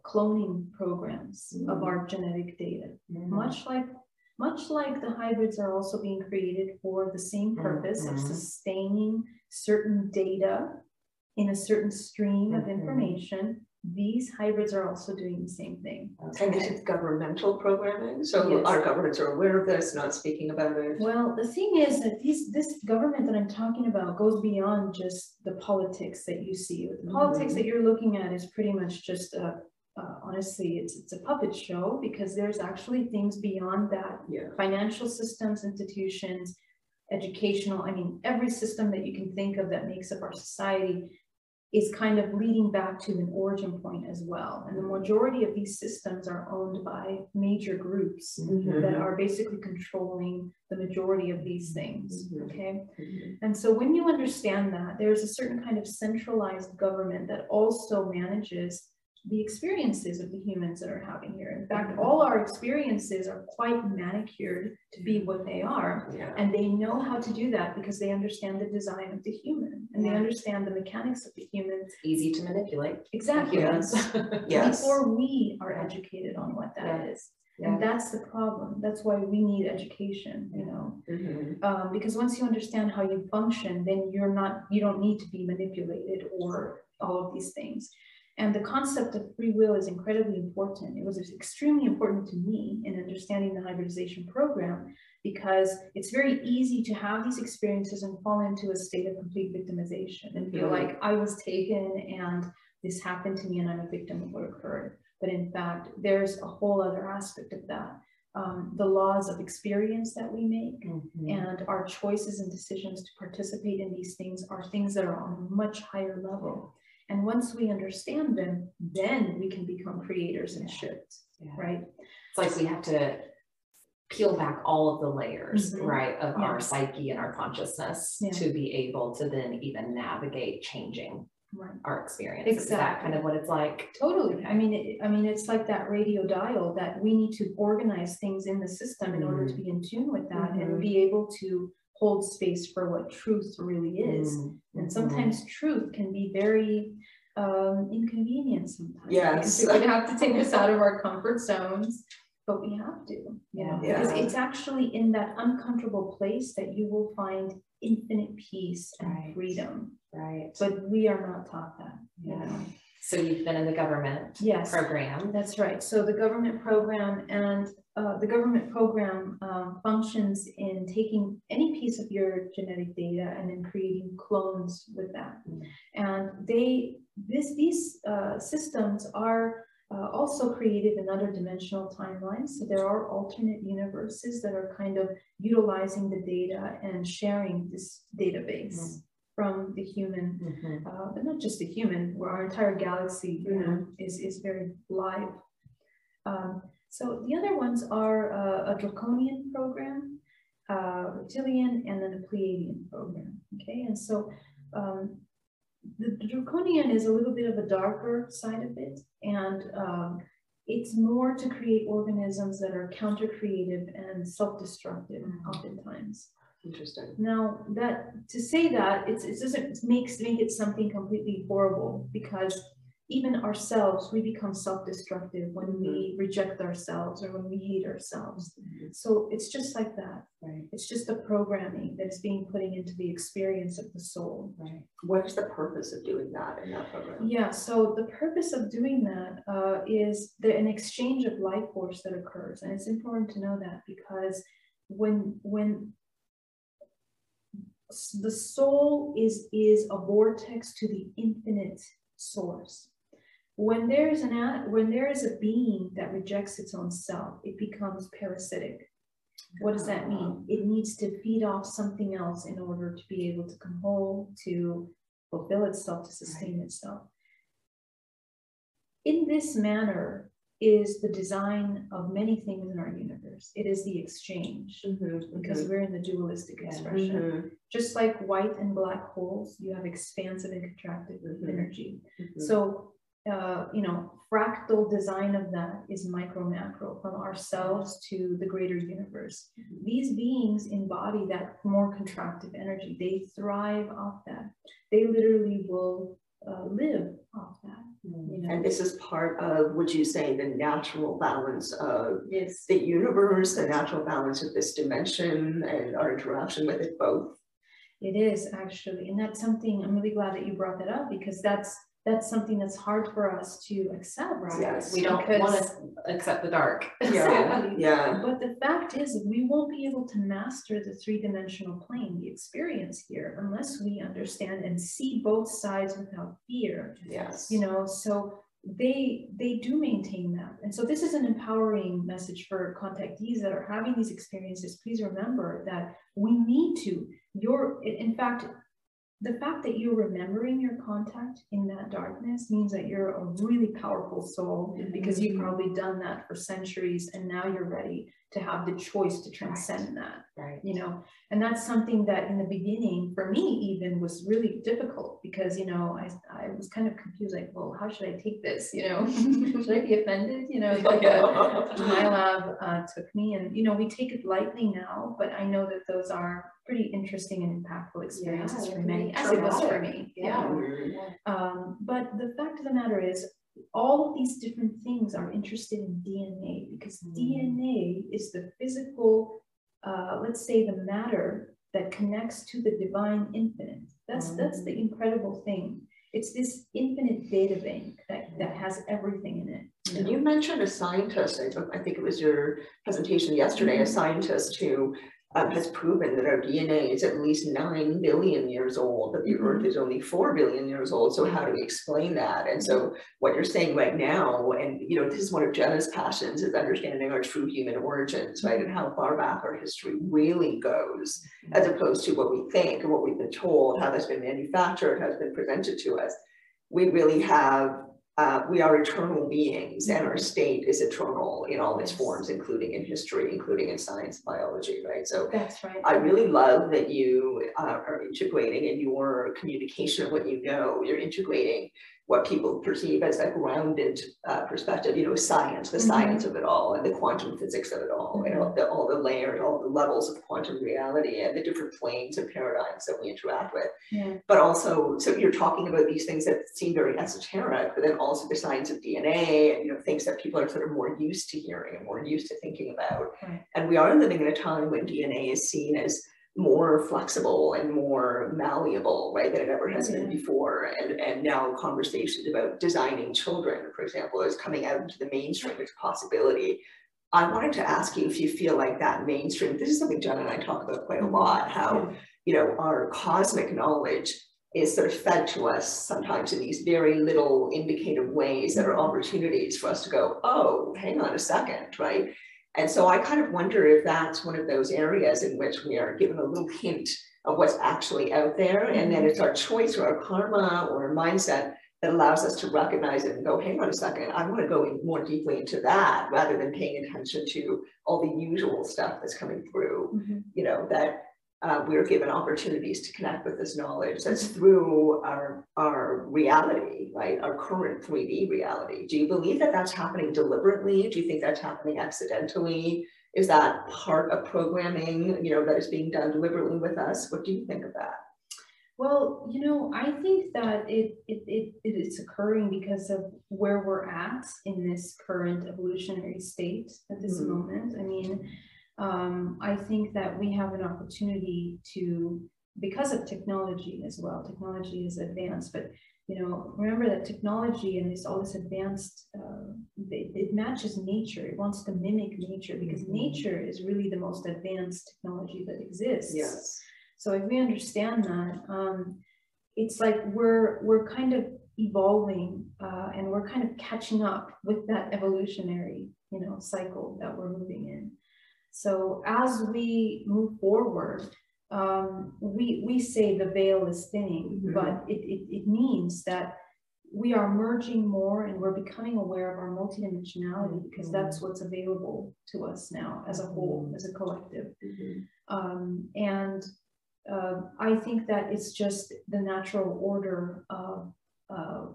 cloning programs of our genetic data, much like the hybrids are also being created for the same purpose of sustaining certain data in a certain stream of information. These hybrids are also doing the same thing. Okay. And it's governmental programming, so our governments are aware of this, not speaking about it. Well, the thing is that this government that I'm talking about goes beyond just the politics that you see. The politics that you're looking at is pretty much just honestly, it's a puppet show, because there's actually things beyond that. Financial systems, institutions, educational, I mean, every system that you can think of that makes up our society is kind of leading back to an origin point as well. And the majority of these systems are owned by major groups that are basically controlling the majority of these things, okay? And so when you understand that, there's a certain kind of centralized government that also manages the experiences of the humans that are having here. In fact, all our experiences are quite manicured to be what they are. And they know how to do that because they understand the design of the human and they understand the mechanics of the human. It's easy to manipulate. Exactly. Yes. Before we are educated on what that is. And that's the problem. That's why we need education, you know, because once you understand how you function, then you don't need to be manipulated or all of these things. And the concept of free will is incredibly important. It was extremely important to me in understanding the hybridization program, because it's very easy to have these experiences and fall into a state of complete victimization and feel like I was taken and this happened to me and I'm a victim of what occurred. But in fact, there's a whole other aspect of that. The laws of experience that we make and our choices and decisions to participate in these things are things that are on a much higher level. And once we understand them, then we can become creators and shift, right? It's like we have to peel back all of the layers, right, of our psyche and our consciousness to be able to then even navigate changing right. our experience. Exactly. Is that kind of what it's like? Totally. I mean, it's like that radio dial that we need to organize things in the system in order to be in tune with that and be able to hold space for what truth really is. And sometimes truth can be very inconvenient sometimes. Yes. We have to take us out of our comfort zones, but we have to, you know, because it's actually in that uncomfortable place that you will find infinite peace and freedom. Right. But we are not taught that. You know? So you've been in the government program. That's right. So the government program, and the government program functions in taking any piece of your genetic data and then creating clones with that. And these systems are also created in other dimensional timelines. So there are alternate universes that are kind of utilizing the data and sharing this database from the human, but not just the human, where our entire galaxy is very live. So the other ones are a Draconian program, Reptilian, and then a Pleiadian program. Okay, and so the Draconian is a little bit of a darker side of it, and it's more to create organisms that are counter-creative and self-destructive oftentimes. Interesting. Now, that to say that it doesn't make it something completely horrible, because even ourselves, we become self-destructive when we reject ourselves or when we hate ourselves. So it's just like that. Right. It's just the programming that is being put into the experience of the soul. Right. What is the purpose of doing that in that program? Yeah. So the purpose of doing that is an exchange of life force that occurs, and it's important to know that, because when the soul is a vortex to the infinite source. When there is a being that rejects its own self, it becomes parasitic. What does that mean? It needs to feed off something else in order to be able to come whole, to fulfill itself, to sustain itself. In this manner is the design of many things in our universe. It is the exchange, because we're in the dualistic expression. Just like white and black holes, you have expansive and contractive energy. So, you know, fractal design of that is micro macro, from ourselves to the greater universe. These beings embody that more contractive energy. They thrive off that. They literally will live off that. You know? And this is part of, would you say, the natural balance of the universe, the natural balance of this dimension and our interaction with it both? It is, actually. And that's something, I'm really glad that you brought that up, because that's something that's hard for us to accept, right? Yes. We don't want to accept the dark. Yeah. But the fact is, we won't be able to master the three-dimensional plane, the experience here, unless we understand and see both sides without fear. Yes. You know, so they do maintain that. And so this is an empowering message for contactees that are having these experiences. Please remember that we need to, in fact, the fact that you're remembering your contact in that darkness means that you're a really powerful soul, because you've probably done that for centuries, and now you're ready to have the choice to transcend that, you know? And that's something that in the beginning, for me even, was really difficult, because, you know, I was kind of confused, like, well, how should I take this, you know? Should I be offended? You know, like my lab took me, and, you know, we take it lightly now, but I know that those are pretty interesting and impactful experiences for many, as it was for me. But the fact of the matter is, all of these different things are interested in DNA, because DNA is the physical, let's say, the matter that connects to the divine infinite. That's the incredible thing. It's this infinite data bank that has everything in it. And you mentioned a scientist, I think it was your presentation yesterday, a scientist who has proven that our DNA is at least 9 billion years old, that the Earth is only 4 billion years old. So how do we explain that? And so what you're saying right now, and, you know, this is one of Jenna's passions, is understanding our true human origins, right? And how far back our history really goes, as opposed to what we think and what we've been told, how that's been manufactured, how it's been presented to us. We really have we are eternal beings, and our state is eternal in all its forms, including in history, including in science, biology, right? So that's right. I really love that you are integrating in your communication of what you know. You're integrating what people perceive as a grounded perspective, you know, science, the science of it all, and the quantum physics of it all, and all the layers, all the levels of quantum reality, and the different planes and paradigms that we interact with. Yeah. But also, so you're talking about these things that seem very esoteric, but then also the science of DNA, and, you know, things that people are sort of more used to hearing and more used to thinking about. Right. And we are living in a time when DNA is seen as more flexible and more malleable, right, than it ever has been before. And now conversations about designing children, for example, is coming out into the mainstream as a possibility. I wanted to ask you if you feel like that mainstream, this is something John and I talk about quite a lot, how, you know, our cosmic knowledge is sort of fed to us sometimes in these very little indicative ways that are opportunities for us to go, oh, hang on a second, right? And so I kind of wonder if that's one of those areas in which we are given a little hint of what's actually out there. And then it's our choice or our karma or our mindset that allows us to recognize it and go, hang on a second, I want to go in more deeply into that rather than paying attention to all the usual stuff that's coming through, you know, that we're given opportunities to connect with this knowledge that's through our reality, right? Our current 3D reality. Do you believe that that's happening deliberately? Do you think that's happening accidentally? Is that part of programming, you know, that is being done deliberately with us? What do you think of that? Well, you know, I think that it's occurring because of where we're at in this current evolutionary state at this moment. I mean, I think that we have an opportunity to, because of technology as well, technology is advanced, but, you know, remember that technology and this, all this advanced, it matches nature. It wants to mimic nature because nature is really the most advanced technology that exists. Yes. So if we understand that, it's like we're kind of evolving and we're kind of catching up with that evolutionary, you know, cycle that we're moving in. So as we move forward, we say the veil is thinning, but it means that we are merging more and we're becoming aware of our multidimensionality because that's what's available to us now as a whole, as a collective. And I think that it's just the natural order of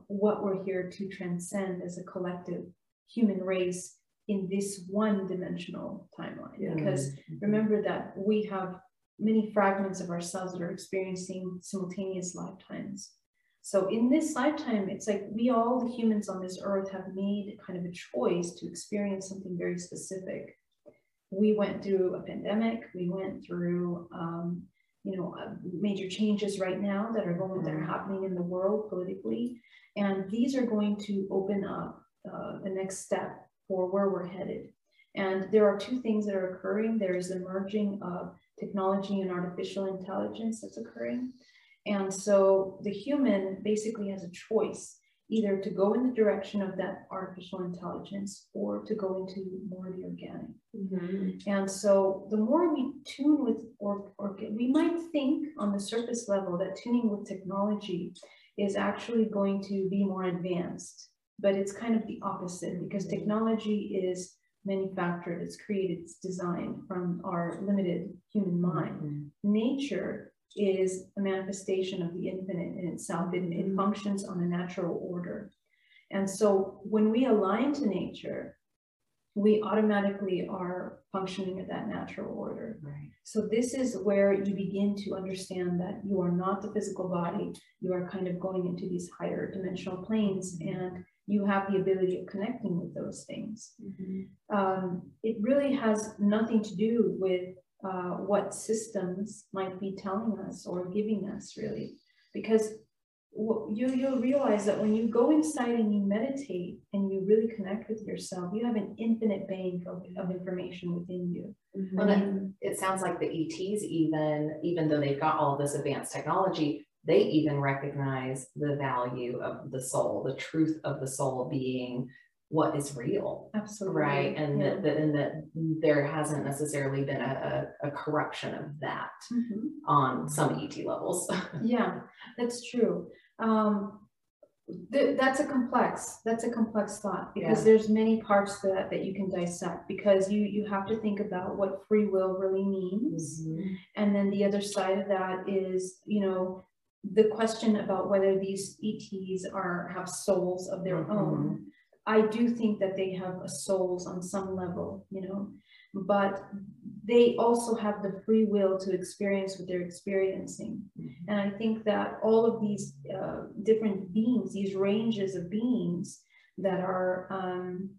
what we're here to transcend as a collective human race in this one-dimensional timeline, because remember that we have many fragments of ourselves that are experiencing simultaneous lifetimes. So in this lifetime, it's like we all, the humans on this earth, have made kind of a choice to experience something very specific. We went through a pandemic, we went through you know, major changes right now that are going, that are happening in the world politically, and these are going to open up the next step for where we're headed. And there are two things that are occurring. There is the merging of technology and artificial intelligence that's occurring. And so the human basically has a choice, either to go in the direction of that artificial intelligence or to go into more of the organic. And so the more we tune with, or we might think on the surface level that tuning with technology is actually going to be more advanced, but it's kind of the opposite because technology is manufactured, it's created, it's designed from our limited human mind. Nature is a manifestation of the infinite in itself. It functions on a natural order. And so when we align to nature, we automatically are functioning at that natural order. Right. So this is where you begin to understand that you are not the physical body, you are kind of going into these higher dimensional planes and you have the ability of connecting with those things. It really has nothing to do with what systems might be telling us or giving us, really, because you'll realize that when you go inside and you meditate and you really connect with yourself, you have an infinite bank of information within you. Well, it sounds like the ETs, even though they've got all this advanced technology, they even recognize the value of the soul, the truth of the soul being what is real. Absolutely. Right. And, that there hasn't necessarily been a corruption of that on some ET levels. Yeah, that's true. That's a complex thought, because there's many parts to that that you can dissect, because you have to think about what free will really means. Mm-hmm. And then the other side of that is, you know, the question about whether these ETs have souls of their own. I do think that they have souls on some level, you know, but they also have the free will to experience what they're experiencing. Mm-hmm. And I think that all of these different beings, these ranges of beings that are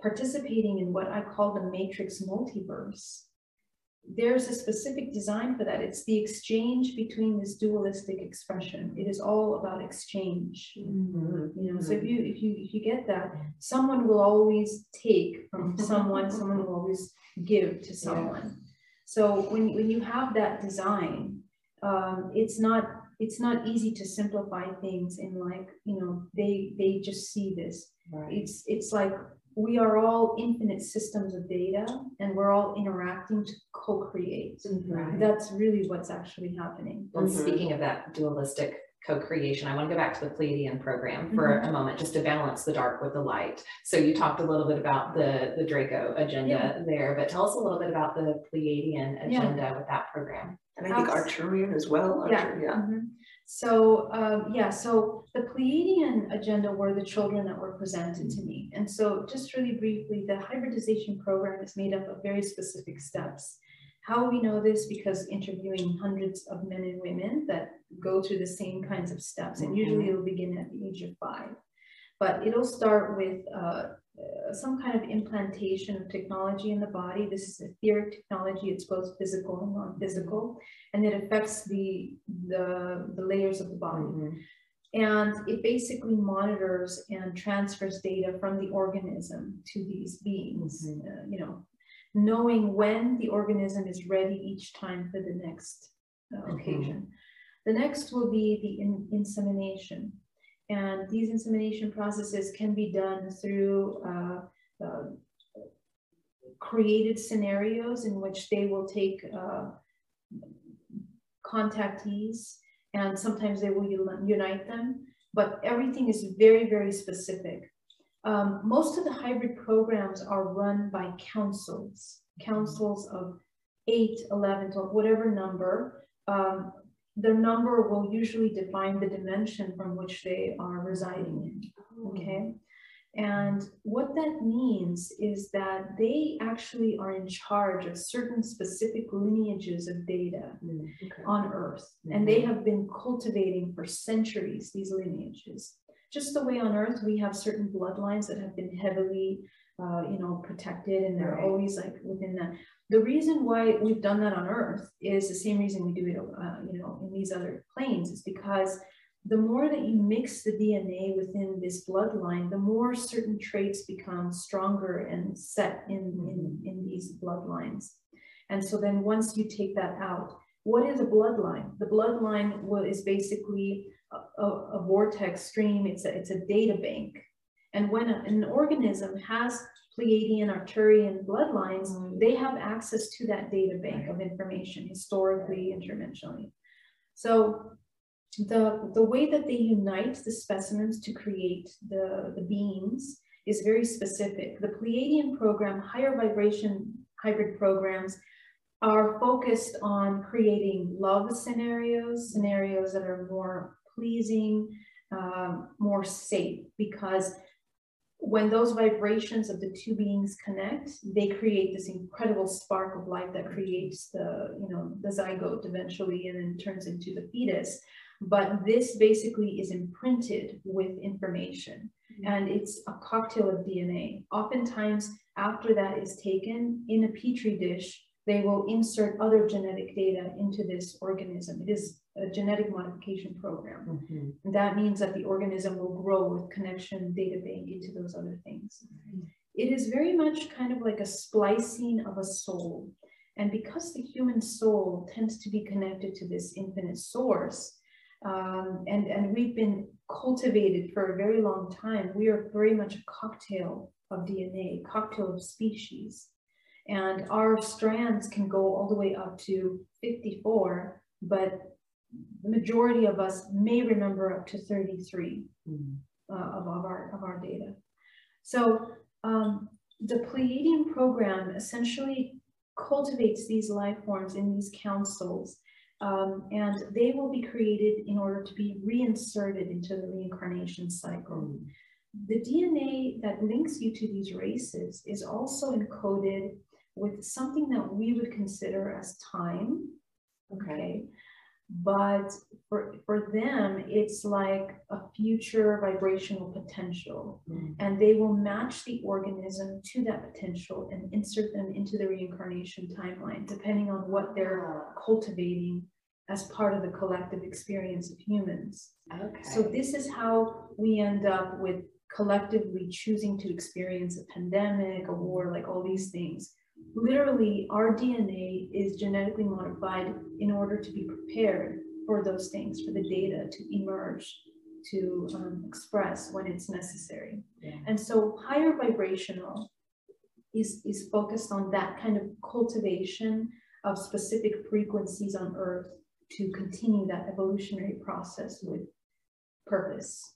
participating in what I call the matrix multiverse, there's a specific design for that. It's the exchange between this dualistic expression. It is all about exchange. Mm-hmm. You know, so if you get that, someone will always take from someone, someone will always give to someone. Yeah. So when you have that design, it's not easy to simplify things in, like, you know, they just see this. Right. It's like we are all infinite systems of data, and we're all interacting to co-create. Right. That's really what's actually happening. Well, speaking of that dualistic co-creation, I want to go back to the Pleiadian program for a moment, just to balance the dark with the light. So you talked a little bit about the Draco agenda there, but tell us a little bit about the Pleiadian agenda with that program. And I think Arcturian as well. Arcturian. Yeah. Mm-hmm. So, so the Pleiadian agenda were the children that were presented to me. And so just really briefly, the hybridization program is made up of very specific steps. How we know this? Because interviewing hundreds of men and women that go through the same kinds of steps, and usually it'll begin at the age of 5. But it'll start with some kind of implantation of technology in the body. This is etheric technology. It's both physical and non-physical, and it affects the layers of the body. Mm-hmm. And it basically monitors and transfers data from the organism to these beings, you know, knowing when the organism is ready each time for the next occasion. The next will be the insemination. And these insemination processes can be done through created scenarios in which they will take contactees, and sometimes they will unite them, but everything is very, very specific. Most of the hybrid programs are run by councils of 8, 11, 12, whatever number. The number will usually define the dimension from which they are residing in, okay? And what that means is that they actually are in charge of certain specific lineages of data on Earth. And they have been cultivating for centuries, these lineages. Just the way on Earth, we have certain bloodlines that have been heavily, you know, protected, and they're always like within that. The reason why we've done that on Earth is the same reason we do it, you know, in these other planes, is because the more that you mix the DNA within this bloodline, the more certain traits become stronger and set in these bloodlines. And so then once you take that out, what is a bloodline? The bloodline is basically a vortex stream. It's a data bank. And when an organism has Pleiadian, Arcturian bloodlines, they have access to that data bank of information historically, interdimensionally. So the way that they unite the specimens to create the beings is very specific. The Pleiadian program, higher vibration hybrid programs, are focused on creating love scenarios, scenarios that are more pleasing, more safe, because when those vibrations of the two beings connect, they create this incredible spark of life that creates the, you know, the zygote eventually, and then turns into the fetus. But this basically is imprinted with information, and it's a cocktail of DNA. Oftentimes, after that is taken in a petri dish, they will insert other genetic data into this organism. It is a genetic modification program. And that means that the organism will grow with connection data bank into those other things. It is very much kind of like a splicing of a soul. And because the human soul tends to be connected to this infinite source, and we've been cultivated for a very long time, we are very much a cocktail of DNA, cocktail of species. And our strands can go all the way up to 54, but the majority of us may remember up to 33 of our data. So the Pleiadian program essentially cultivates these life forms in these councils, and they will be created in order to be reinserted into the reincarnation cycle. The DNA that links you to these races is also encoded with something that we would consider as time, okay? But for them, it's like a future vibrational potential, and they will match the organism to that potential and insert them into the reincarnation timeline, depending on what they're cultivating as part of the collective experience of humans. Okay. So this is how we end up with collectively choosing to experience a pandemic, a war, like all these things. Literally, our DNA is genetically modified in order to be prepared for those things, for the data to emerge, to express when it's necessary. Yeah. And so higher vibrational is focused on that kind of cultivation of specific frequencies on Earth to continue that evolutionary process with purpose.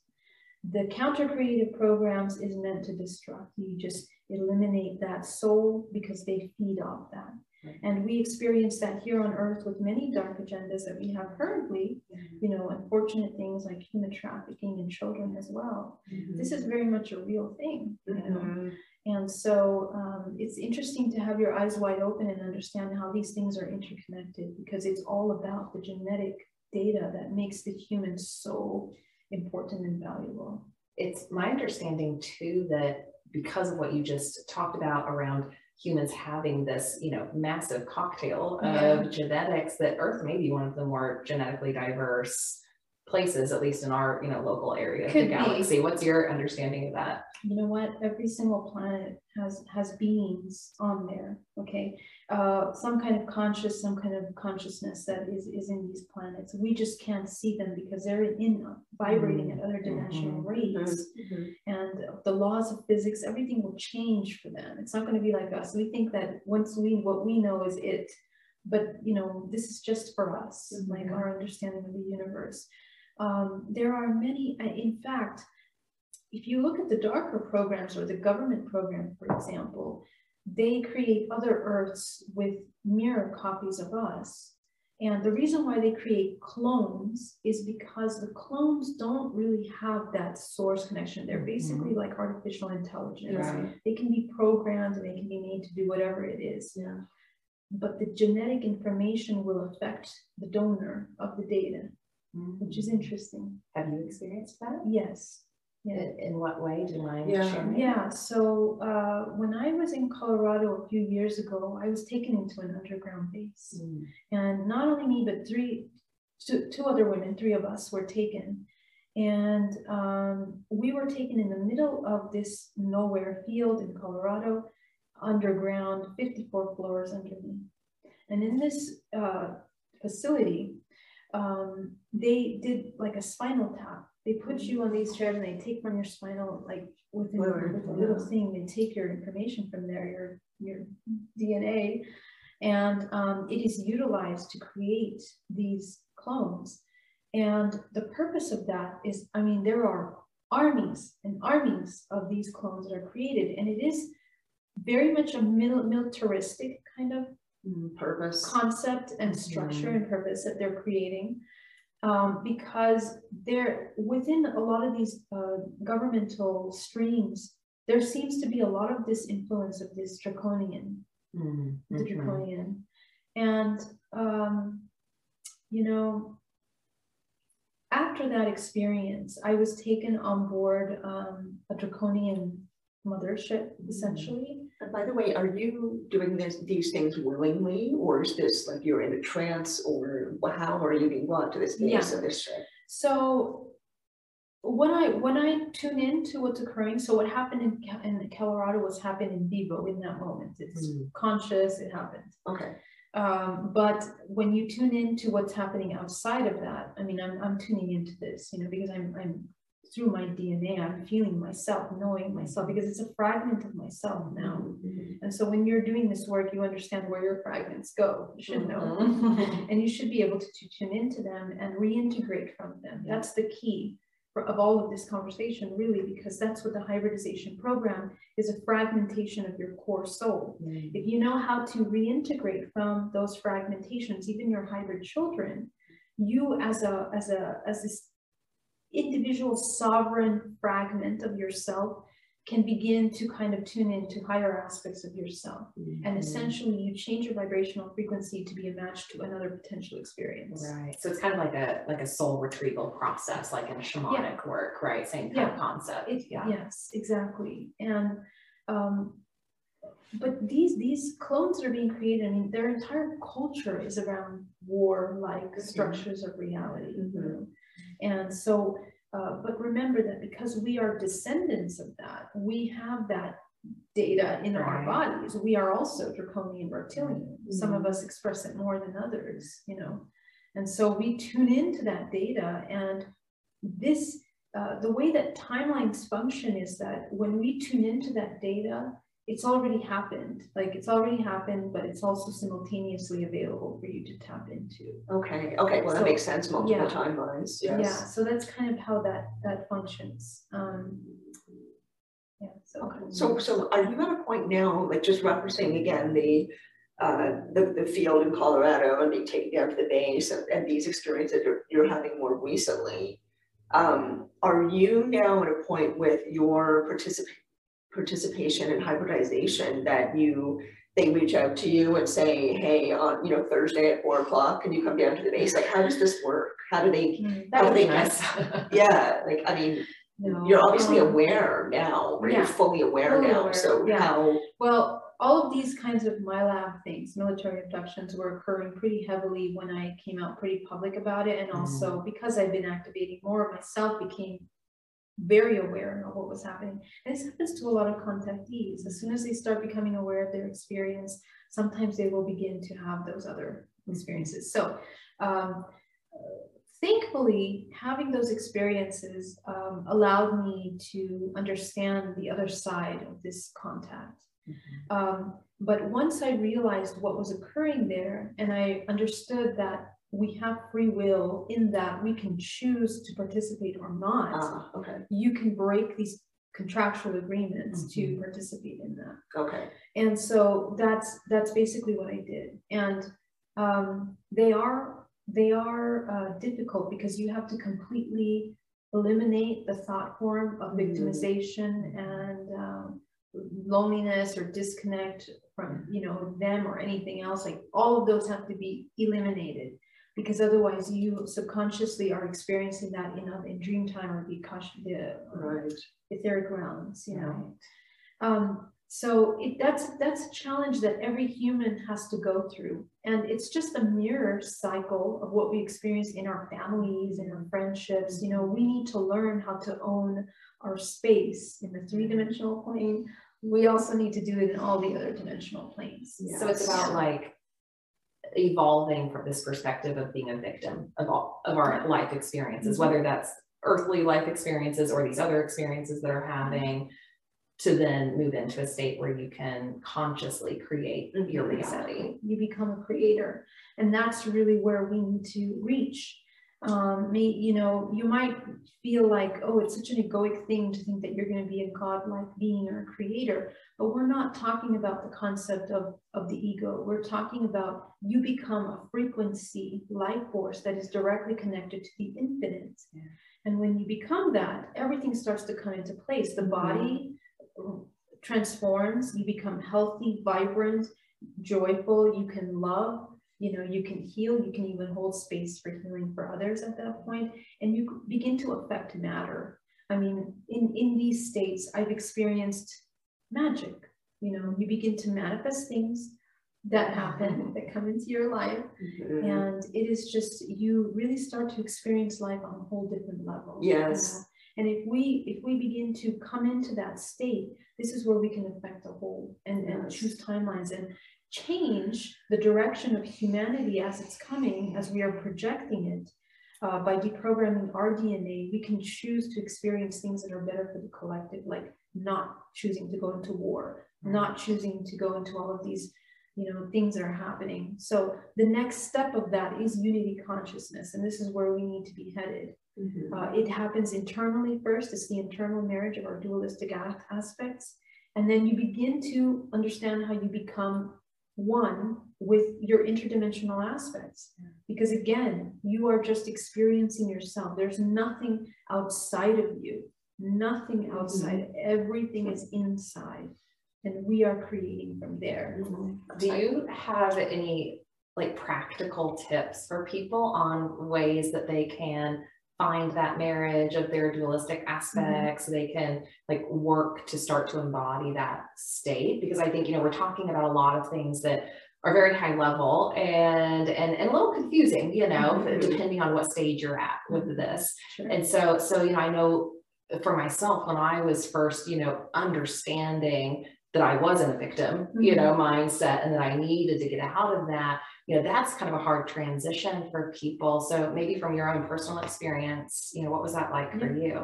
The counter-creative programs is meant to destruct. You just eliminate that soul because they feed off that. Right. And we experience that here on Earth with many dark agendas that we have currently, you know, unfortunate things like human trafficking in children as well. This is very much a real thing, you know? And so it's interesting to have your eyes wide open and understand how these things are interconnected, because it's all about the genetic data that makes the human so important and valuable. It's my understanding too that because of what you just talked about around humans having this, you know, massive cocktail of genetics, that Earth may be one of the more genetically diverse places, at least in our, you know, local area of the galaxy. What's your understanding of that? You know what? Every single planet has beings on there. Okay, some kind of consciousness that is in these planets. We just can't see them because they're vibrating at other dimensional rates, and the laws of physics, everything will change for them. It's not going to be like us. We think that what we know is it, but you know, this is just for us, like our understanding of the universe. There are many, in fact, if you look at the darker programs or the government program, for example, they create other Earths with mirror copies of us. And the reason why they create clones is because the clones don't really have that source connection. They're basically like artificial intelligence. Right. They can be programmed and they can be made to do whatever it is. Yeah. But the genetic information will affect the donor of the data, which is interesting. Have you experienced that? Yes. Yeah. In what way? Do you mind sharing? Yeah, so when I was in Colorado a few years ago, I was taken into an underground base. And not only me, but two other women, three of us were taken. And we were taken in the middle of this nowhere field in Colorado, underground, 54 floors underneath. And in this facility, they did like a spinal tap. They put you on these chairs and they take from your spinal, like with a little thing, they take your information from there, your DNA, and it is utilized to create these clones. And the purpose of that is, I mean, there are armies and armies of these clones that are created, and it is very much a militaristic kind of purpose, concept and structure and purpose that they're creating, because they're within a lot of these governmental streams. There seems to be a lot of this influence of this Draconian, the Draconian, and you know, after that experience, I was taken on board a Draconian mothership, essentially. And by the way, are you doing these things willingly, or is this like you're in a trance, or how are you being brought to this place of this trip? So when I tune into what's occurring, so what happened in Colorado was happened in vivo in that moment. It's conscious, it happened. Okay. But when you tune into what's happening outside of that, I mean, I'm tuning into this, you know, because I'm through my DNA, I'm feeling myself, knowing myself, because it's a fragment of myself now. Mm-hmm. And so when you're doing this work, you understand where your fragments go. You should know. And you should be able to tune into them and reintegrate from them. Yeah. That's the key of all of this conversation, really, because that's what the hybridization program is, a fragmentation of your core soul. Mm-hmm. If you know how to reintegrate from those fragmentations, even your hybrid children, you as this individual sovereign fragment of yourself can begin to kind of tune into higher aspects of yourself. Mm-hmm. And essentially you change your vibrational frequency to be a match to another potential experience. Right. So it's kind of like a soul retrieval process, like in shamanic work, right? Same kind of concept. Yes, exactly. And, but these clones that are being created, I mean, their entire culture is around war-like structures of reality. Mm-hmm. And so, but remember that because we are descendants of that, we have that data in our bodies. We are also Draconian, Reptilian. Mm-hmm. Some of us express it more than others, you know. And so we tune into that data. And this, the way that timelines function is that when we tune into that data, it's already happened. Like, it's already happened, but it's also simultaneously available for you to tap into. Okay. Okay. Well, so that makes sense. Multiple timelines. Yes. Yeah. So that's kind of how that functions. Yeah. So. Okay. So are you at a point now, like just referencing again the field in Colorado and being taken down to the base and these experiences you're having more recently? Are you now at a point with your participation and hybridization that they reach out to you and say, hey, on Thursday at 4 o'clock, can you come down to the base? Like, how does this work? How do they? You're obviously aware now. Right? Yeah. You're fully aware now. Aware. So how? Well, all of these kinds of my lab things, military abductions, were occurring pretty heavily when I came out pretty public about it, and also because I've been activating more myself, became very aware of what was happening. And this happens to a lot of contactees. As soon as they start becoming aware of their experience, sometimes they will begin to have those other experiences. So thankfully, having those experiences allowed me to understand the other side of this contact. Mm-hmm. But once I realized what was occurring there, and I understood that we have free will in that we can choose to participate or not. You can break these contractual agreements to participate in that. Okay. And so that's basically what I did. And they are difficult because you have to completely eliminate the thought form of victimization and loneliness or disconnect from them or anything else. Like, all of those have to be eliminated, because otherwise you subconsciously are experiencing that in dream time or the etheric realms, so that's a challenge that every human has to go through. And it's just a mirror cycle of what we experience in our families and our friendships. We need to learn how to own our space in the three-dimensional plane. We also need to do it in all the other dimensional planes. Yes. So it's about like evolving from this perspective of being a victim of all of our life experiences, whether that's earthly life experiences or these other experiences that are having, to then move into a state where you can consciously create your reality. You become a creator. And that's really where we need to reach. You might feel like, oh, it's such an egoic thing to think that you're going to be a godlike being or a creator, but we're not talking about the concept of the ego. We're talking about you become a frequency life force that is directly connected to the infinite. Yeah. And when you become that, everything starts to come into place. The body transforms, you become healthy, vibrant, joyful, you can love, you can heal, you can even hold space for healing for others at that point, and you begin to affect matter. I mean, in these states, I've experienced magic. You begin to manifest things that happen, that come into your life. Mm-hmm. And it is just, you really start to experience life on a whole different level. Yes. And if we begin to come into that state, this is where we can affect the whole and choose timelines and change the direction of humanity as it's coming, as we are projecting it, by deprogramming our DNA, we can choose to experience things that are better for the collective, like not choosing to go into war, not choosing to go into all of these, you know, things that are happening. So the next step of that is unity consciousness. And this is where we need to be headed. Mm-hmm. It happens internally first. It's the internal marriage of our dualistic aspects. And then you begin to understand how you become one with your interdimensional aspects. Yeah. Because again, you are just experiencing yourself. There's nothing outside of you, nothing outside. Mm-hmm. Everything is inside. And we are creating from there. Mm-hmm. Do you have any like practical tips for people on ways that they can find that marriage of their dualistic aspects, mm-hmm. so they can like work to start to embody that state? Because I think, you know, we're talking about a lot of things that are very high level and a little confusing, you know, mm-hmm. depending on what stage you're at with this. Sure. And so, you know, I know for myself, when I was first, you know, understanding that I wasn't a victim, mm-hmm. you know, mindset, and that I needed to get out of that, you know, that's kind of a hard transition for people. So maybe from your own personal experience, you know, what was that like yeah. for you?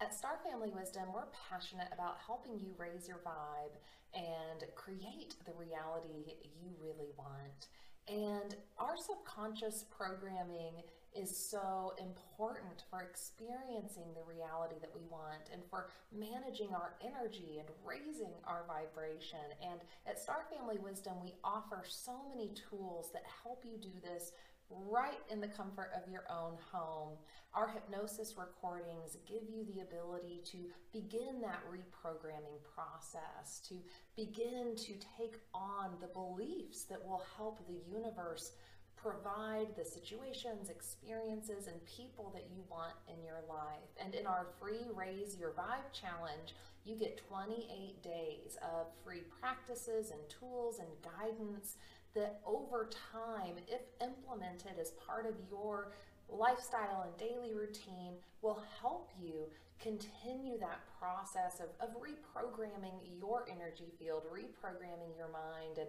At Star Family Wisdom, we're passionate about helping you raise your vibe and create the reality you really want. And our subconscious programming is so important for experiencing the reality that we want and for managing our energy and raising our vibration. And at Star Family Wisdom, we offer so many tools that help you do this right in the comfort of your own home. Our hypnosis recordings give you the ability to begin that reprogramming process, to begin to take on the beliefs that will help the universe provide the situations, experiences, and people that you want in your life. And in our free Raise Your Vibe Challenge, you get 28 days of free practices and tools and guidance that over time, if implemented as part of your lifestyle and daily routine, will help you continue that process of reprogramming your energy field, reprogramming your mind, and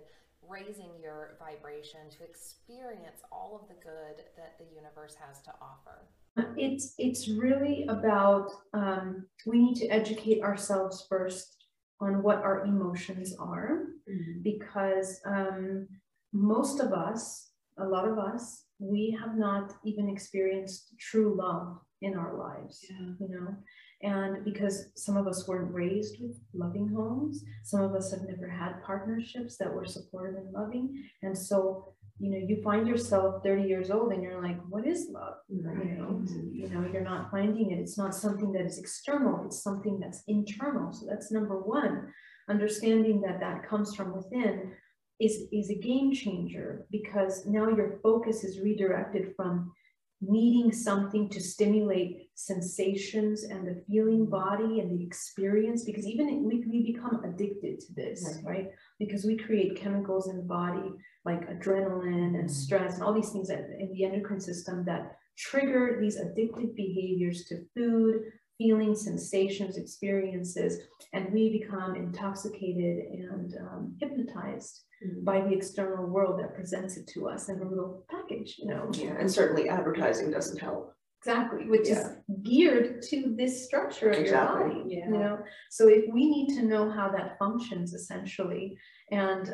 raising your vibration to experience all of the good that the universe has to offer. It's really about, we need to educate ourselves first on what our emotions are, mm-hmm. because most of us, a lot of us, we have not even experienced true love in our lives, yeah. you know, and because some of us weren't raised with loving homes, some of us have never had partnerships that were supportive and loving. And so, you know, you find yourself 30 years old and you're like, what is love? Right. You know, you're not finding it. It's not something that is external. It's something that's internal. So that's number one, understanding that comes from within is a game changer, because now your focus is redirected from needing something to stimulate sensations and the feeling body and the experience, because even we become addicted to this, right? Because we create chemicals in the body like adrenaline and stress and all these things that, in the endocrine system, that trigger these addictive behaviors to food, feelings, sensations, experiences, and we become intoxicated and hypnotized by the external world that presents it to us in a little package, you know. Yeah, and certainly advertising doesn't help. Exactly, which yeah. is geared to this structure of exactly. your body, yeah. you know. So if we need to know how that functions, essentially, and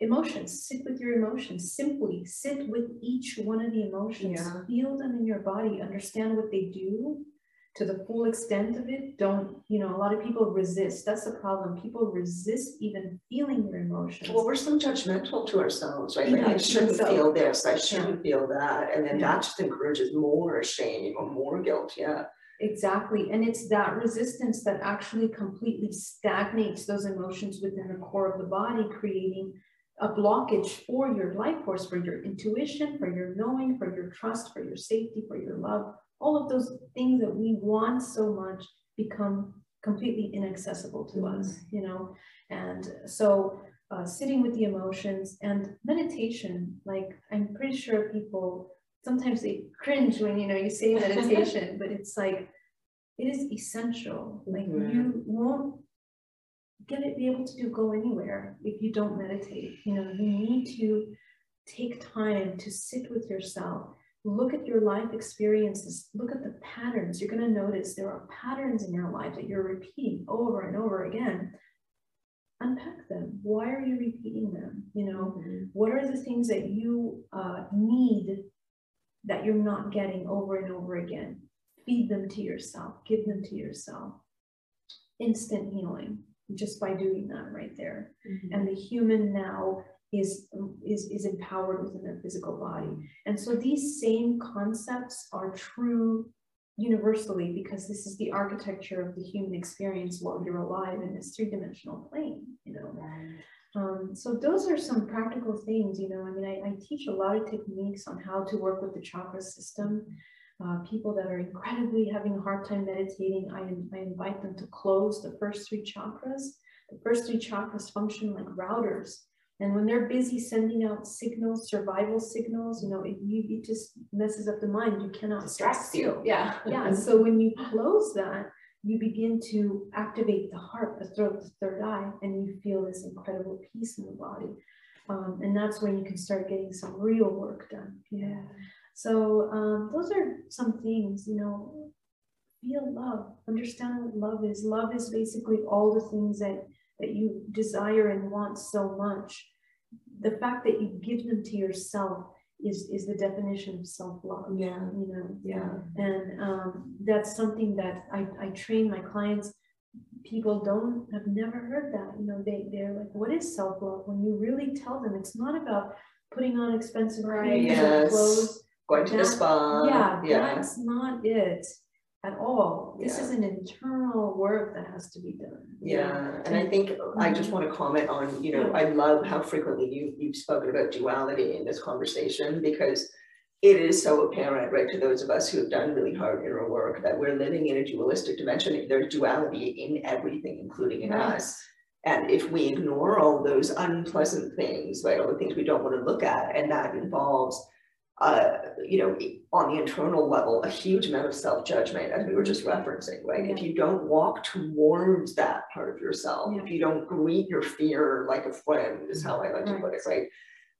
emotions, sit with your emotions, simply sit with each one of the emotions, yeah. feel them in your body, understand what they do to the full extent of it. Don't, you know, a lot of people resist. That's the problem. People resist even feeling their emotions. Well, we're so judgmental to ourselves, right? Like, yeah, I shouldn't feel this. I shouldn't yeah. feel that. And then yeah. that just encourages more shame or more guilt. Yeah, exactly. And it's that resistance that actually completely stagnates those emotions within the core of the body, creating a blockage for your life force, for your intuition, for your knowing, for your trust, for your safety, for your love. All of those things that we want so much become completely inaccessible to mm-hmm. us, you know? And so sitting with the emotions and meditation, like I'm pretty sure people, sometimes they cringe when, you know, you say meditation, but it's like, it is essential. Like mm-hmm. you won't be able to go anywhere if you don't meditate. You know, you need to take time to sit with yourself, look at your life experiences, look at the patterns. You're going to notice there are patterns in your life that you're repeating over and over again. Unpack them. Why are you repeating them? You know, what are the things that you need that you're not getting over and over again? Feed them to yourself, give them to yourself. Instant healing just by doing that right there. And the human now is empowered within their physical body. And so these same concepts are true universally, because this is the architecture of the human experience while you're alive in this three-dimensional plane, you know. So those are some practical things, you know. I mean, I teach a lot of techniques on how to work with the chakra system. People that are incredibly having a hard time meditating, I invite them to close the first three chakras. The first three chakras function like routers. And when they're busy sending out signals, survival signals, you know, it just messes up the mind. You cannot distract you. Yeah. Yeah. So when you close that, you begin to activate the heart, the third eye, and you feel this incredible peace in the body. And that's when you can start getting some real work done. Yeah. So those are some things, you know. Feel love, understand what love is. Love is basically all the things that you desire and want so much. The fact that you give them to yourself is the definition of self-love. Yeah, you know. Yeah. And that's something that I train my clients. People have never heard that. You know, they're like, what is self-love? When you really tell them, it's not about putting on expensive clothes, going to the spa. Yeah, yeah, that's not it at all. This is an internal work that has to be done. Yeah. And I think I just want to comment on, you know, I love how frequently you've spoken about duality in this conversation, because it is so apparent, right, to those of us who have done really hard inner work, that we're living in a dualistic dimension. There's duality in everything, including in us. And if we ignore all those unpleasant things, right, all the things we don't want to look at, and that involves you know, on the internal level, a huge amount of self-judgment, as we were just referencing, right? If you don't walk towards that part of yourself, if you don't greet your fear like a friend, is how I like to put it, right?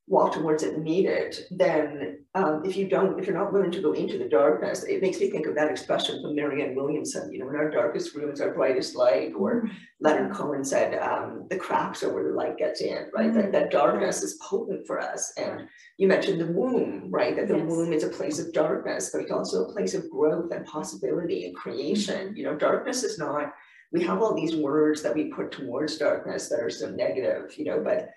Walk towards it, meet it, then if you're not willing to go into the darkness, it makes me think of that expression from Marianne Williamson, you know, in our darkest rooms, our brightest light, or Leonard Cohen said, the cracks are where the light gets in, right? That darkness is potent for us. And you mentioned the womb, right? That the womb is a place of darkness, but it's also a place of growth and possibility and creation. You know, darkness is not, we have all these words that we put towards darkness that are so negative, you know, but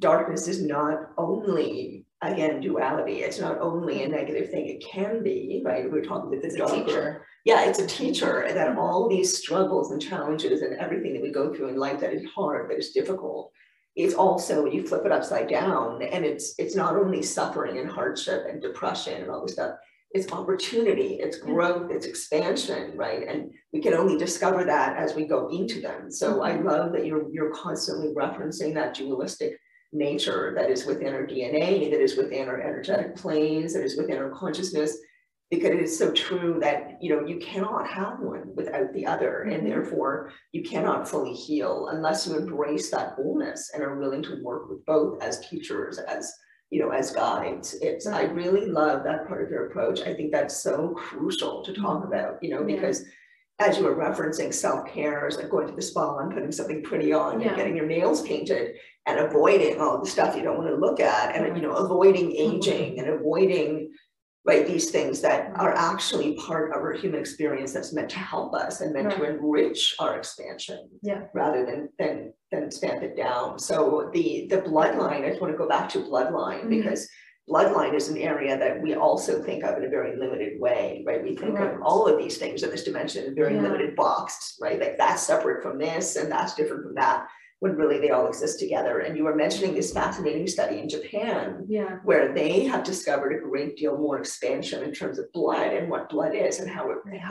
darkness is not only, again, duality. It's not only a negative thing. It can be, right? We're talking about the darker. Yeah, it's a teacher, and that all these struggles and challenges and everything that we go through in life that is hard, that is difficult, it's also, you flip it upside down, and it's not only suffering and hardship and depression and all this stuff. It's opportunity, it's growth, it's expansion, right? And we can only discover that as we go into them. So I love that you're constantly referencing that dualistic nature that is within our DNA, that is within our energetic planes, that is within our consciousness, because it is so true that, you know, you cannot have one without the other, and therefore you cannot fully heal unless you embrace that wholeness and are willing to work with both as teachers, as, you know, as guides. It's, I really love that part of your approach. I think that's so crucial to talk about, you know, because as you were referencing, self-care is like going to the spa and putting something pretty on and getting your nails painted and avoiding all the stuff you don't want to look at, and, you know, avoiding aging and avoiding, right, these things that are actually part of our human experience that's meant to help us and meant to enrich our expansion rather than stamp it down. So the bloodline, I just want to go back to bloodline, because bloodline is an area that we also think of in a very limited way, right? We think of all of these things in this dimension in very limited boxes, right? Like that's separate from this and that's different from that, when really they all exist together. And you were mentioning this fascinating study in Japan, where they have discovered a great deal more expansion in terms of blood and what blood is and how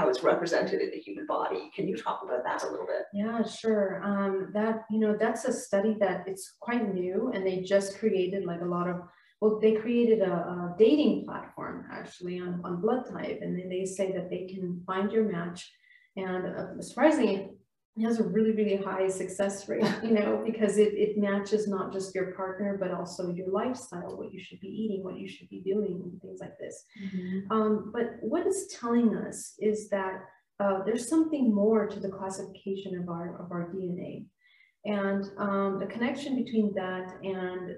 it's represented in the human body. Can you talk about that a little bit? Yeah, sure. That, you know, that's a study that it's quite new, and they just created like a lot of, well, they created a dating platform actually on blood type, and then they say that they can find your match. And surprisingly, It has a really, really high success rate, you know, because it matches not just your partner, but also your lifestyle, what you should be eating, what you should be doing, and things like this. Mm-hmm. But what it's telling us is that there's something more to the classification of our DNA. And the connection between that and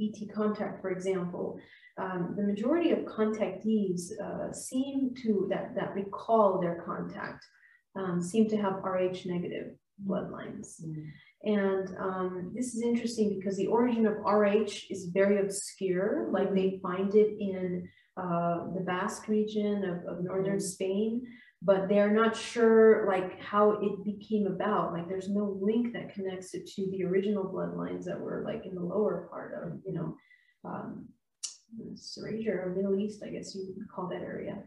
ET contact, for example, the majority of contactees seem to, that recall their contact, seem to have Rh negative bloodlines. Mm. And this is interesting because the origin of Rh is very obscure. Like they find it in the Basque region of northern Spain, but they're not sure like how it became about. Like there's no link that connects it to the original bloodlines that were like in the lower part of, you know, Eurasia or Middle East, I guess you would call that area.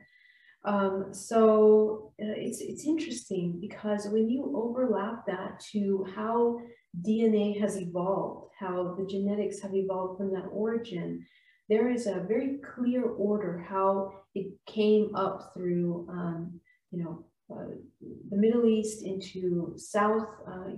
So it's interesting because when you overlap that to how DNA has evolved, how the genetics have evolved from that origin, there is a very clear order how it came up through, you know, the Middle East into South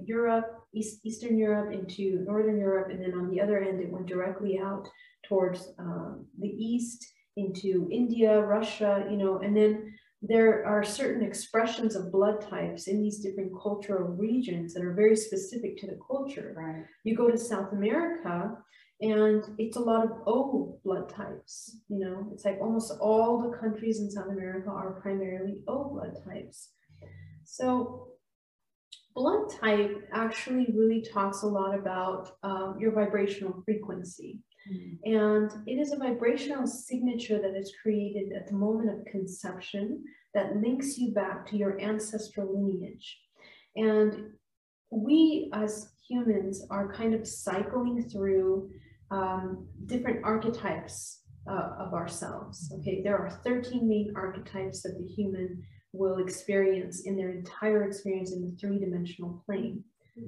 Europe, Eastern Europe into Northern Europe, and then on the other end, it went directly out towards the East, into India, Russia, you know, and then there are certain expressions of blood types in these different cultural regions that are very specific to the culture. Right. You go to South America and it's a lot of O blood types, you know, it's like almost all the countries in South America are primarily O blood types. So blood type actually really talks a lot about your vibrational frequency. And it is a vibrational signature that is created at the moment of conception that links you back to your ancestral lineage. And we as humans are kind of cycling through different archetypes of ourselves. Okay, there are 13 main archetypes that the human will experience in their entire experience in the three-dimensional plane.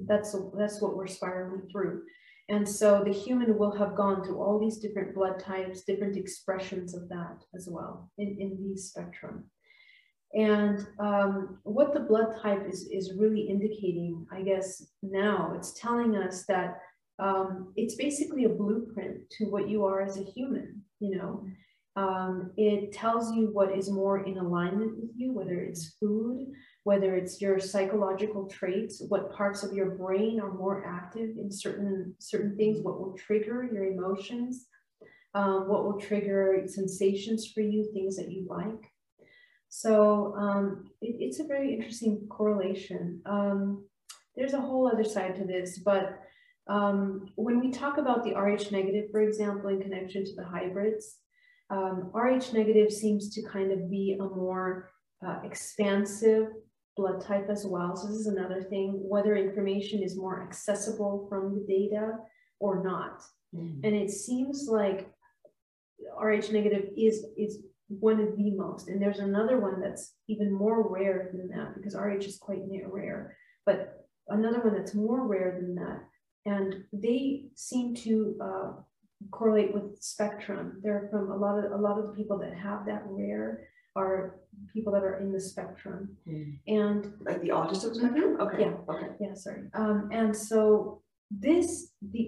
That's what we're spiraling through. And so the human will have gone through all these different blood types, different expressions of that as well in the spectrum. And what the blood type is really indicating, I guess now, it's telling us that it's basically a blueprint to what you are as a human, you know. It tells you what is more in alignment with you, whether it's food, whether it's your psychological traits, what parts of your brain are more active in certain things, what will trigger your emotions, what will trigger sensations for you, things that you like. So it's a very interesting correlation. There's a whole other side to this, but when we talk about the Rh negative, for example, in connection to the hybrids, Rh negative seems to kind of be a more expansive blood type as well. So this is another thing, whether information is more accessible from the data or not. Mm-hmm. And it seems like Rh negative is one of the most, and there's another one that's even more rare than that because Rh is quite rare, but another one that's more rare than that. And they seem to correlate with spectrum. They're from a lot of the people that have that rare are people that are in the spectrum. Mm. And like the autism spectrum? Okay. Yeah. Okay. Yeah, sorry. And so the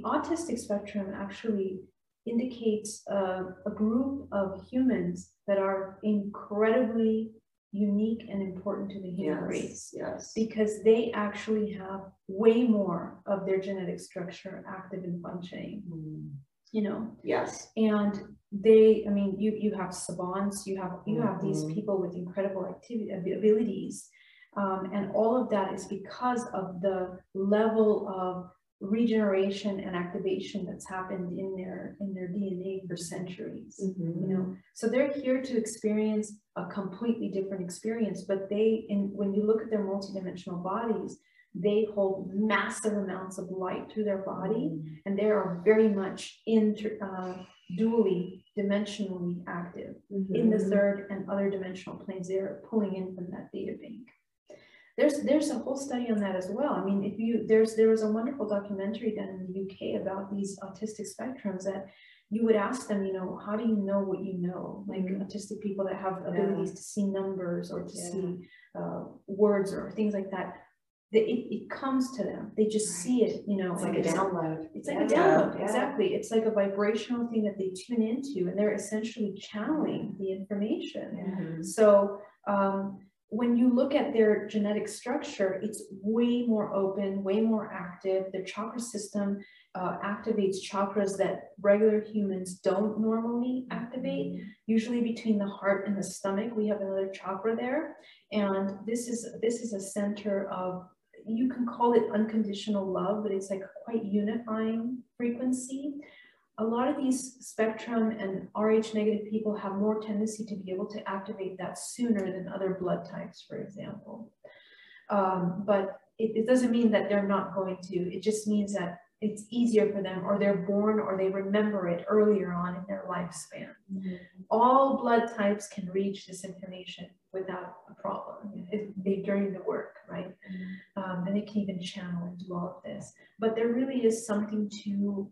autistic spectrum actually indicates a group of humans that are incredibly unique and important to the human race. Yes. Because they actually have way more of their genetic structure active and functioning. Mm. You know? Yes. And they, I mean, you have savants, you have these people with incredible abilities. And all of that is because of the level of regeneration and activation that's happened in their DNA for centuries, you know? So they're here to experience a completely different experience, but when you look at their multidimensional bodies, they hold massive amounts of light through their body, and they are very much dually, dimensionally active in the third and other dimensional planes. They're pulling in from that data bank. There's a whole study on that as well. I mean, there was a wonderful documentary done in the UK about these autistic spectrums that you would ask them, you know, how do you know what you know? Like autistic people that have abilities to see numbers or to see words or things like that. It comes to them. They just see it, you know. It's like a download. It's like a download, exactly. It's like a vibrational thing that they tune into, and they're essentially channeling the information. Mm-hmm. So when you look at their genetic structure, it's way more open, way more active. The chakra system activates chakras that regular humans don't normally activate. Mm-hmm. Usually between the heart and the stomach, we have another chakra there. And this is a center of, you can call it unconditional love, but it's like quite unifying frequency. A lot of these spectrum and Rh negative people have more tendency to be able to activate that sooner than other blood types, for example. But it doesn't mean that they're not going to, it just means that it's easier for them, or they're born, or they remember it earlier on in their lifespan. Mm-hmm. All blood types can reach this information without a problem. They've done the work, right? Mm-hmm. And they can even channel and do all of this. But there really is something to,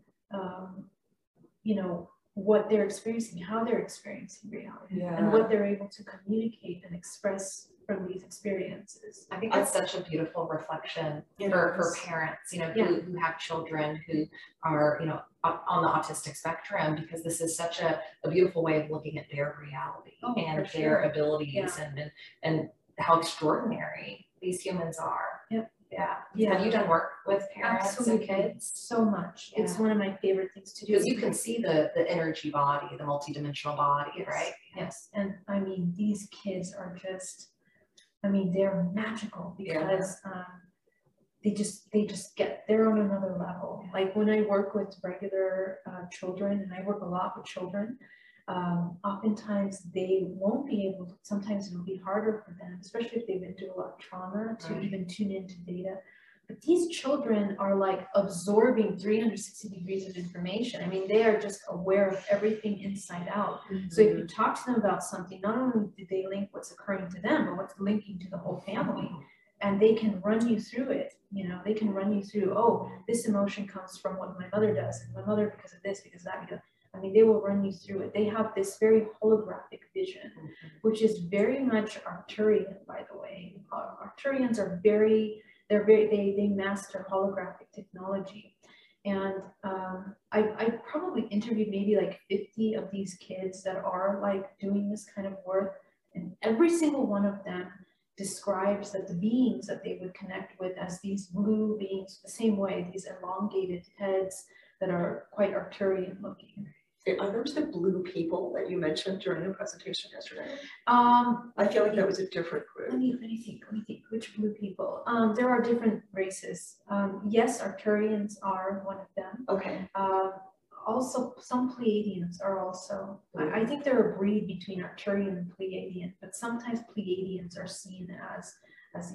you know, what they're experiencing, how they're experiencing reality, and what they're able to communicate and express from these experiences. I think that's such a beautiful reflection for parents, you know, who have children who are, you know, on the autistic spectrum, because this is such a beautiful way of looking at their reality and their abilities and how extraordinary these humans are. Yep. Yeah. Have you done work with parents and kids? So much. Yeah. It's one of my favorite things to do. Because you can see the energy body, the multidimensional body, right? Yes. And I mean, these kids are just, I mean, they're magical, because they just get, they're on another level. Yeah. Like when I work with regular children, and I work a lot with children, oftentimes they won't be able to, sometimes it'll be harder for them, especially if they've been through a lot of trauma, to even tune into data. But these children are like absorbing 360 degrees of information. I mean, they are just aware of everything inside out. Mm-hmm. So if you talk to them about something, not only do they link what's occurring to them, but what's linking to the whole family. And they can run you through it, you know, they can run you through, oh, this emotion comes from what my mother does, and my mother because of this, because of that, because of that. I mean, they will run you through it. They have this very holographic vision, which is very much Arcturian, by the way. Arcturians are they master holographic technology. And I probably interviewed maybe like 50 of these kids that are like doing this kind of work. And every single one of them describes that the beings that they would connect with as these blue beings, the same way, these elongated heads that are quite Arcturian looking. Are those the blue people that you mentioned during the presentation yesterday? I feel like that was a different group. Let me think, which blue people? There are different races. Yes, Arcturians are one of them. Okay. Also, some Pleiadians are also, I think they're a breed between Arcturian and Pleiadian, but sometimes Pleiadians are seen as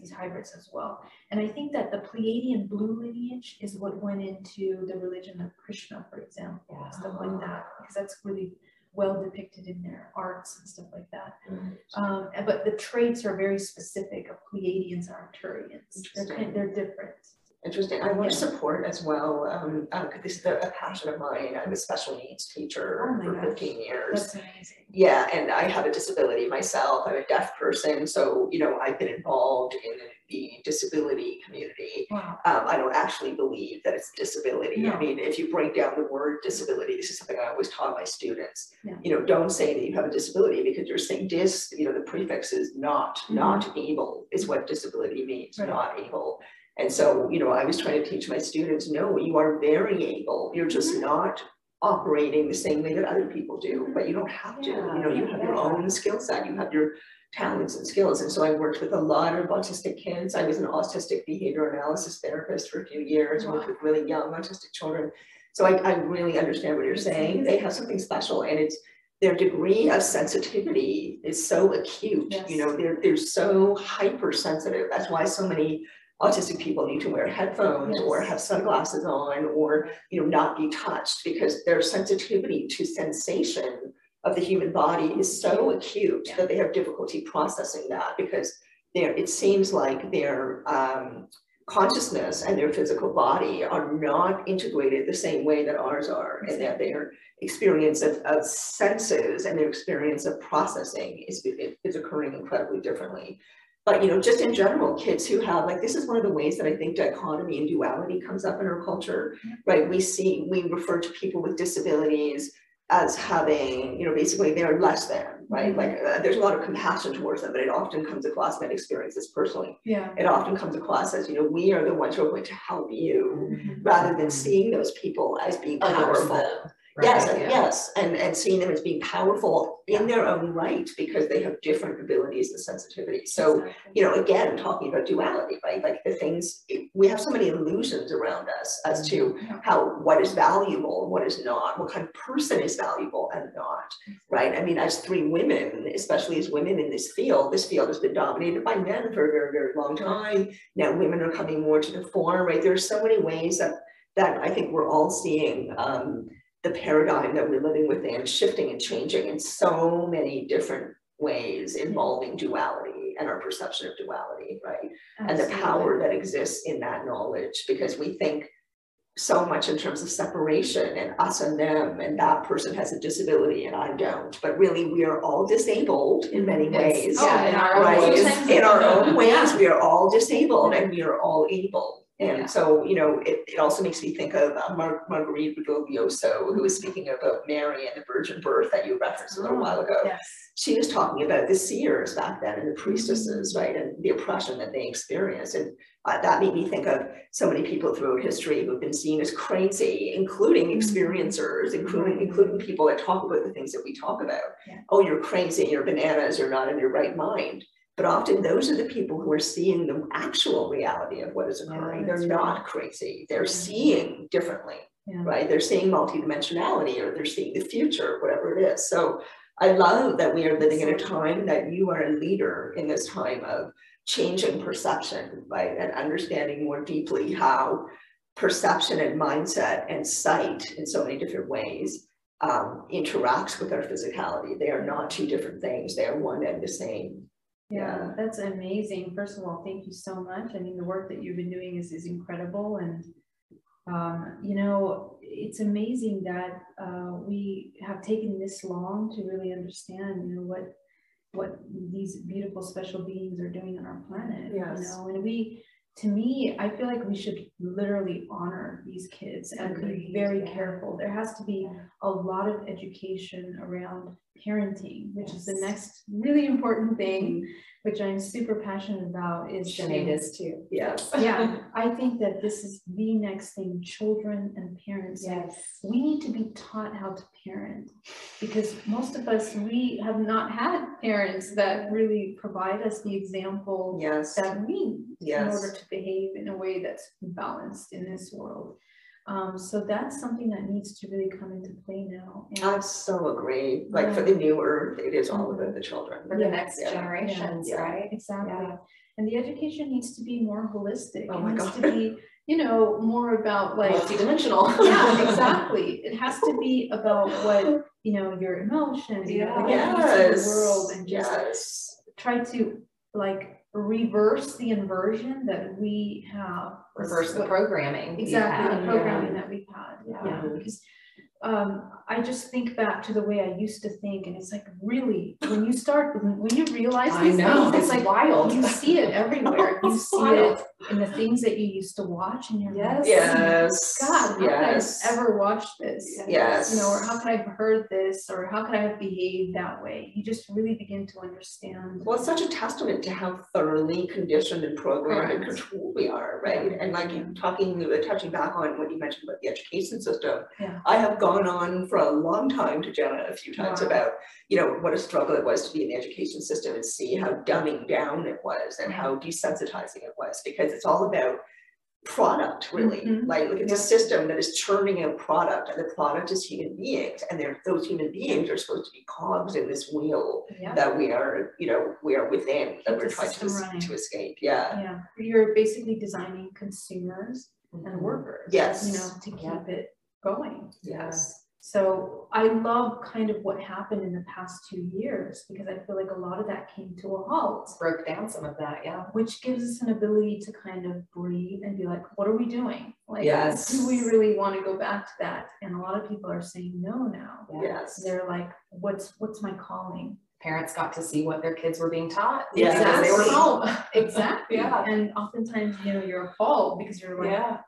these hybrids as well. And I think that the Pleiadian blue lineage is what went into the religion of Krishna, for example, stuff like that, because that's really well depicted in their arts and stuff like that. Mm-hmm. But the traits are very specific of Pleiadians and Arcturians. They're different. Interesting. I want to support as well. This is a passion of mine. I'm a special needs teacher for 15 years. That's amazing. Yeah, and I have a disability myself. I'm a deaf person, so you know I've been involved in the disability community. Wow. I don't actually believe that it's disability. No. I mean, if you break down the word disability, this is something I always taught my students. Yeah. You know, don't say that you have a disability, because you're saying dis. You know, the prefix is not. Mm-hmm. Not able is what disability means. Right. Not able. And so, you know, I was trying to teach my students, no, you are very able. You're just not operating the same way that other people do, but you don't have to. You know, you have your own skill set. You have your talents and skills. And so I worked with a lot of autistic kids. I was an autistic behavior analysis therapist for a few years, worked with really young autistic children. So I really understand what you're saying. They have something special, and it's their degree of sensitivity is so acute. Yes. You know, they're so hypersensitive. That's why so many autistic people need to wear headphones or have sunglasses on, or, you know, not be touched, because their sensitivity to sensation of the human body is so acute that they have difficulty processing that, because it seems like their consciousness and their physical body are not integrated the same way that ours are, and that their experience of senses and their experience of processing is occurring incredibly differently. But, you know, just in general, kids who have, like, this is one of the ways that I think dichotomy and duality comes up in our culture, right? We refer to people with disabilities as having, you know, basically they're less than, right? Like there's a lot of compassion towards them, but it often comes across that experiences personally. Yeah. It often comes across as, you know, we are the ones who are going to help you, rather than seeing those people as being powerful. Right. Yes, yeah. Yes, and seeing them as being powerful in their own right because they have different abilities and sensitivities. So, you know, again, talking about duality, right? Like the things, we have so many illusions around us as to how, what is valuable, what is not, what kind of person is valuable and not, right? I mean, as three women, especially as women in this field has been dominated by men for a very, very long time. Now women are coming more to the fore, right? There are so many ways that, I think we're all seeing, the paradigm that we're living within shifting and changing in so many different ways involving duality and our perception of duality, right? Absolutely. And the power that exists in that knowledge, because we think so much in terms of separation and us and them, and that person has a disability and I don't, but really we are all disabled in many ways. In our own ways, we are all disabled and we are all able. And so, you know, it also makes me think of Marguerite Rigoglioso, who was speaking about Mary and the virgin birth that you referenced a little while ago. Yes. She was talking about the seers back then and the priestesses, right, and the oppression that they experienced. And that made me think of so many people throughout history who've been seen as crazy, including experiencers, including people that talk about the things that we talk about. Yeah. Oh, you're crazy, you're bananas, you're not in your right mind. But often those are the people who are seeing the actual reality of what is occurring. They're not crazy. They're seeing differently, right? They're seeing multidimensionality, or they're seeing the future, whatever it is. So I love that we are living in a time that you are a leader in this time of changing perception, right? And understanding more deeply how perception and mindset and sight in so many different ways interacts with our physicality. They are not two different things. They are one and the same. Yeah, that's amazing. First of all, thank you so much. I mean, the work that you've been doing is incredible. And, you know, it's amazing that we have taken this long to really understand, you know, what these beautiful special beings are doing on our planet. Yes. You know, and we, to me, I feel like we should literally honor these kids and be very careful. There has to be a lot of education around parenting, which is the next really important thing, which I'm super passionate about. Is Sinead is too. Yes. Yeah. I think that this is the next thing. Children and parents. Yes. We need to be taught how to parent, because most of us, we have not had parents that really provide us the example that we need in order to behave in a way that's balanced in this world. So that's something that needs to really come into play now. And I so agree. Like for the new earth, it is all about the children. For the next generations, right? Exactly. Yeah. And the education needs to be more holistic. Oh, it needs to be, you know, more about like multidimensional. Yeah, exactly. It has to be about what, you know, your emotions, you know, the world, and just try to like reverse the inversion that we have. Reverse the programming. Exactly, the programming that we've had. Yeah. Because I just think back to the way I used to think, and it's like, really, when you start, when you realize these things, it's like wild. You see it everywhere. You see it in the things that you used to watch, and you're like, God, how could I have ever watched this? You know, or how could I have heard this, or how could I have behaved that way? You just really begin to understand. Well, it's such a testament to how thoroughly conditioned and programmed and controlled we are, right? And like touching back on what you mentioned about the education system, I have gone on for a long time to Jenna a few times about, you know, what a struggle it was to be in the education system and see how dumbing down it was and how desensitizing it was, because it's all about product, really. Like, look, it's a system that is churning out product, and the product is human beings, and those human beings are supposed to be cogs in this wheel that we are, you know, we are within, that we're trying to escape. You're basically designing consumers and workers, you know, to keep it going. So I love kind of what happened in the past 2 years, because I feel like a lot of that came to a halt. Broke down some of that, which gives us an ability to kind of breathe and be like, what are we doing? Like, do we really want to go back to that? And a lot of people are saying no now. They're like, what's my calling? parents got to see what their kids were being taught. Yeah, exactly. They were home. Exactly. Yeah. And oftentimes, you know, you're appalled because you're like, yeah,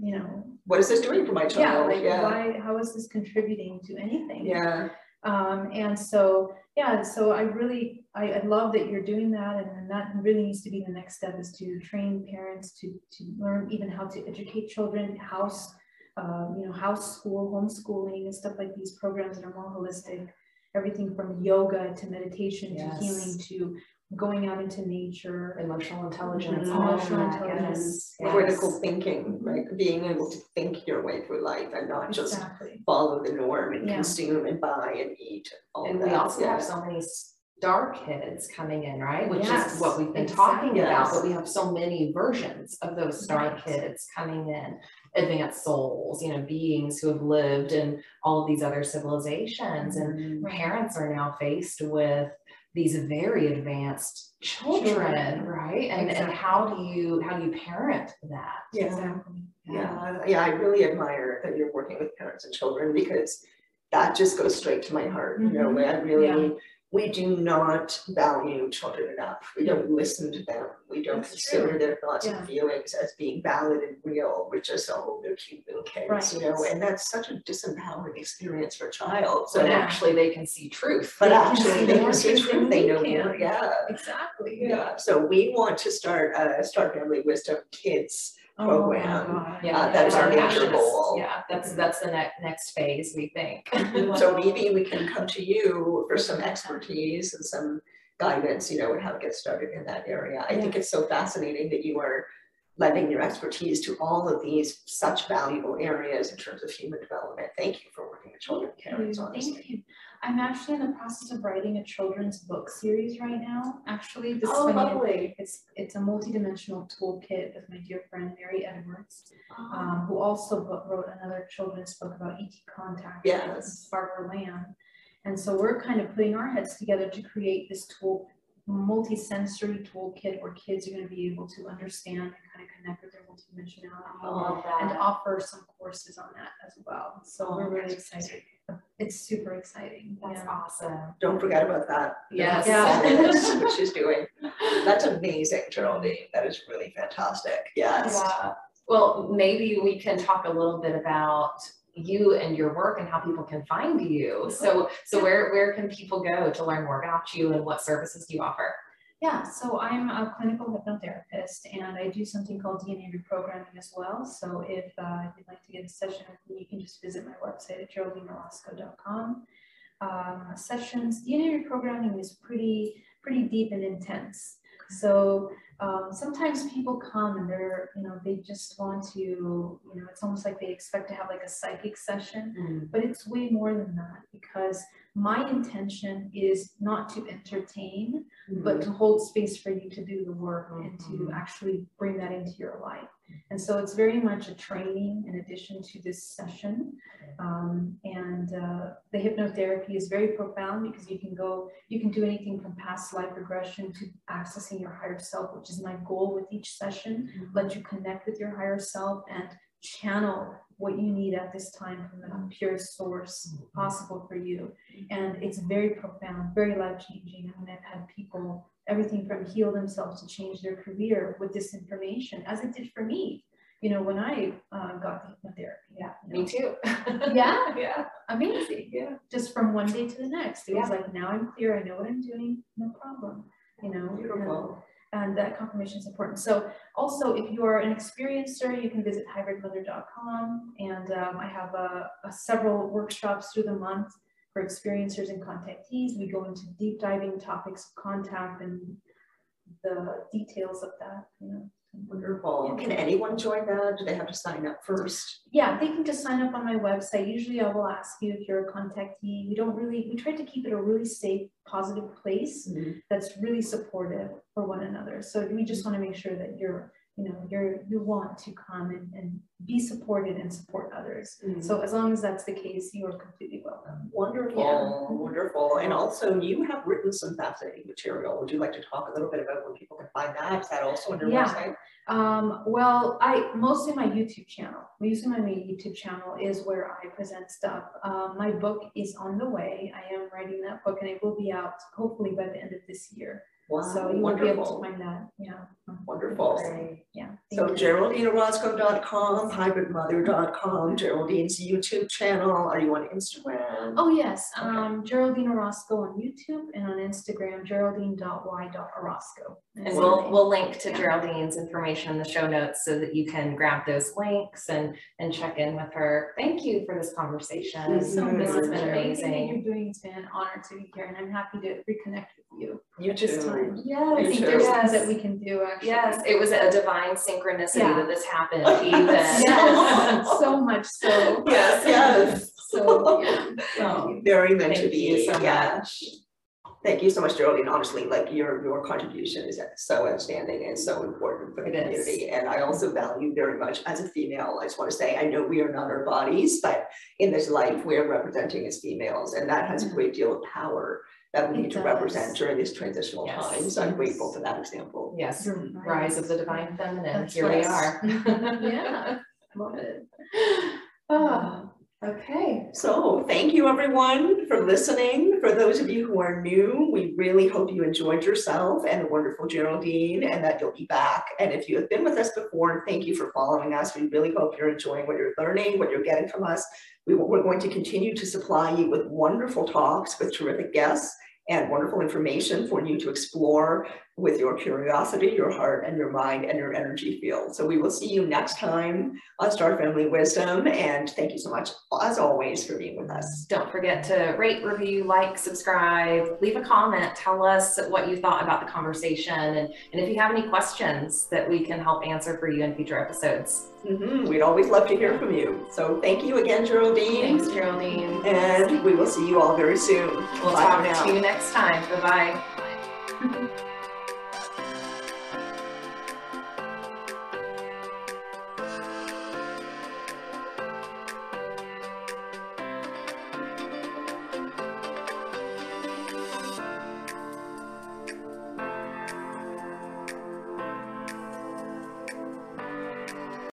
you know, what is this doing for my child? Yeah, like, yeah. Why? How is this contributing to anything? Yeah. And so, yeah, so I love that you're doing that. And that really needs to be the next step, is to train parents to learn even how to educate children, house school, homeschooling, and stuff like these programs that are more holistic, everything from yoga to meditation, yes, to healing, to going out into nature, emotional intelligence, yes, yes, critical thinking, right? Being able to think your way through life and not just follow the norm and consume and buy and eat. And we also have so many star kids coming in, right? Which is what we've been talking about, but we have so many versions of those star kids coming in, advanced souls, you know, beings who have lived in all of these other civilizations. And parents are now faced with these very advanced children, right? And and how do you parent that? Yeah. Exactly. Yeah. Yeah. I really admire that you're working with parents and children, because that just goes straight to my heart. You know, I really, we do not value children enough. We don't listen to them. We don't consider their thoughts and feelings as being valid and real. We're just, oh, they're cute little kids, you know, and that's such a disempowering experience for a child. So actually they can see truth. But actually they can see truth. They know more. Yeah. Exactly. Yeah. So we want to start Star Family Wisdom Kids program. Yeah, that's our major goal. Yeah, that's the next phase, we think. So maybe we can come to you for some expertise and some guidance, you know, and how to get started in that area. I think it's so fascinating that you are lending your expertise to all of these such valuable areas in terms of human development. Thank you for working with children and parents, honestly. Thank you. I'm actually in the process of writing a children's book series right now. Actually, this is lovely. It's a multi-dimensional toolkit with my dear friend Mary Edwards, who also wrote another children's book about ET contact. Yes, Barbara Lamb. And so we're kind of putting our heads together to create this multi-sensory toolkit where kids are going to be able to understand and kind of connect with their multidimensionality, and offer some courses on that as well. So we're really excited. It's super exciting. That's awesome. Don't forget about that. Yes. Yeah. What she's doing. That's amazing, Geraldine. That is really fantastic. Yes. Yeah. Well, maybe we can talk a little bit about you and your work and how people can find you. So where can people go to learn more about you and what services do you offer? Yeah, so I'm a clinical hypnotherapist, and I do something called DNA reprogramming as well. So if you'd like to get a session with me, you can just visit my website at GeraldineOrozco.com. Sessions, DNA reprogramming is pretty deep and intense. So sometimes people come and they're, you know, they just want to, you know, it's almost like they expect to have like a psychic session, but it's way more than that, because my intention is not to entertain, but to hold space for you to do the work and to actually bring that into your life. And so it's very much a training in addition to this session. The hypnotherapy is very profound, because you can do anything from past life regression to accessing your higher self, which is my goal with each session, let you connect with your higher self and channel what you need at this time from the purest source possible for you. And it's very profound, very life-changing. I mean, I've had people, everything from heal themselves to change their career with this information, as it did for me, you know, when I got the hypnotherapy. Yeah, you know? Me too. Yeah, yeah, amazing. Yeah, just from one day to the next, it was like, now I'm clear, I know what I'm doing, no problem, you know. Beautiful. And that confirmation is important. So also, if you are an experiencer, you can visit hybridmother.com. And I have several workshops through the month for experiencers and contactees. We go into deep diving topics of contact and the details of that, you know. Wonderful. Can anyone join that? Do they have to sign up first? Yeah, they can just sign up on my website. Usually I will ask you if you're a contactee. We try to keep it a really safe, positive place that's really supportive for one another. So we just want to make sure that you want to come and be supported and support others. So as long as that's the case, you are completely welcome. Wonderful, wonderful. And also, you have written some fascinating material. Would you like to talk a little bit about where people can find that? Is that also on your website? Well, mostly my YouTube channel. Mostly my YouTube channel is where I present stuff. My book is on the way. I am writing that book, and it will be out hopefully by the end of this year. Wow, so you will be able to find that. Yeah. Wonderful. Right. Yeah. So GeraldineOrozco.com, hybridmother.com, Geraldine's YouTube channel. Are you on Instagram? Oh, yes. Okay. Geraldine Orozco on YouTube, and on Instagram, geraldine.y.orozco. And we'll link to Geraldine's information in the show notes so that you can grab those links and check in with her. Thank you for this conversation. This has been amazing. Everything you're doing, it's been an honor to be here, and I'm happy to reconnect with you. You too. Yeah, I think there's things that we can do. Actually, yes, it was a divine synchronicity that this happened. Even so much so. Yes, yes. So very meant to be. So much. Thank you so much, Geraldine. Honestly, like your contribution is so outstanding and so important for the community. And I also value very much as a female. I just want to say, I know we are not our bodies, but in this life, we are representing as females, and that has a great deal of power that we need to represent during this transitional time. So I'm grateful for that example. Yes, rise of the divine feminine. That's here we are. Yeah, love it. Okay, so thank you everyone for listening. For those of you who are new, we really hope you enjoyed yourself and the wonderful Geraldine, and that you'll be back. And if you have been with us before, thank you for following us. We really hope you're enjoying what you're learning, what you're getting from us. We're going to continue to supply you with wonderful talks, with terrific guests, and wonderful information for you to explore with your curiosity, your heart, and your mind, and your energy field. So we will see you next time on Star Family Wisdom, and thank you so much, as always, for being with us. Don't forget to rate, review, like, subscribe, leave a comment, tell us what you thought about the conversation, and if you have any questions that we can help answer for you in future episodes. We'd always love to hear from you. So thank you again, Geraldine. Thanks, Geraldine. And we will see you all very soon. We'll talk to you next time. Bye-bye.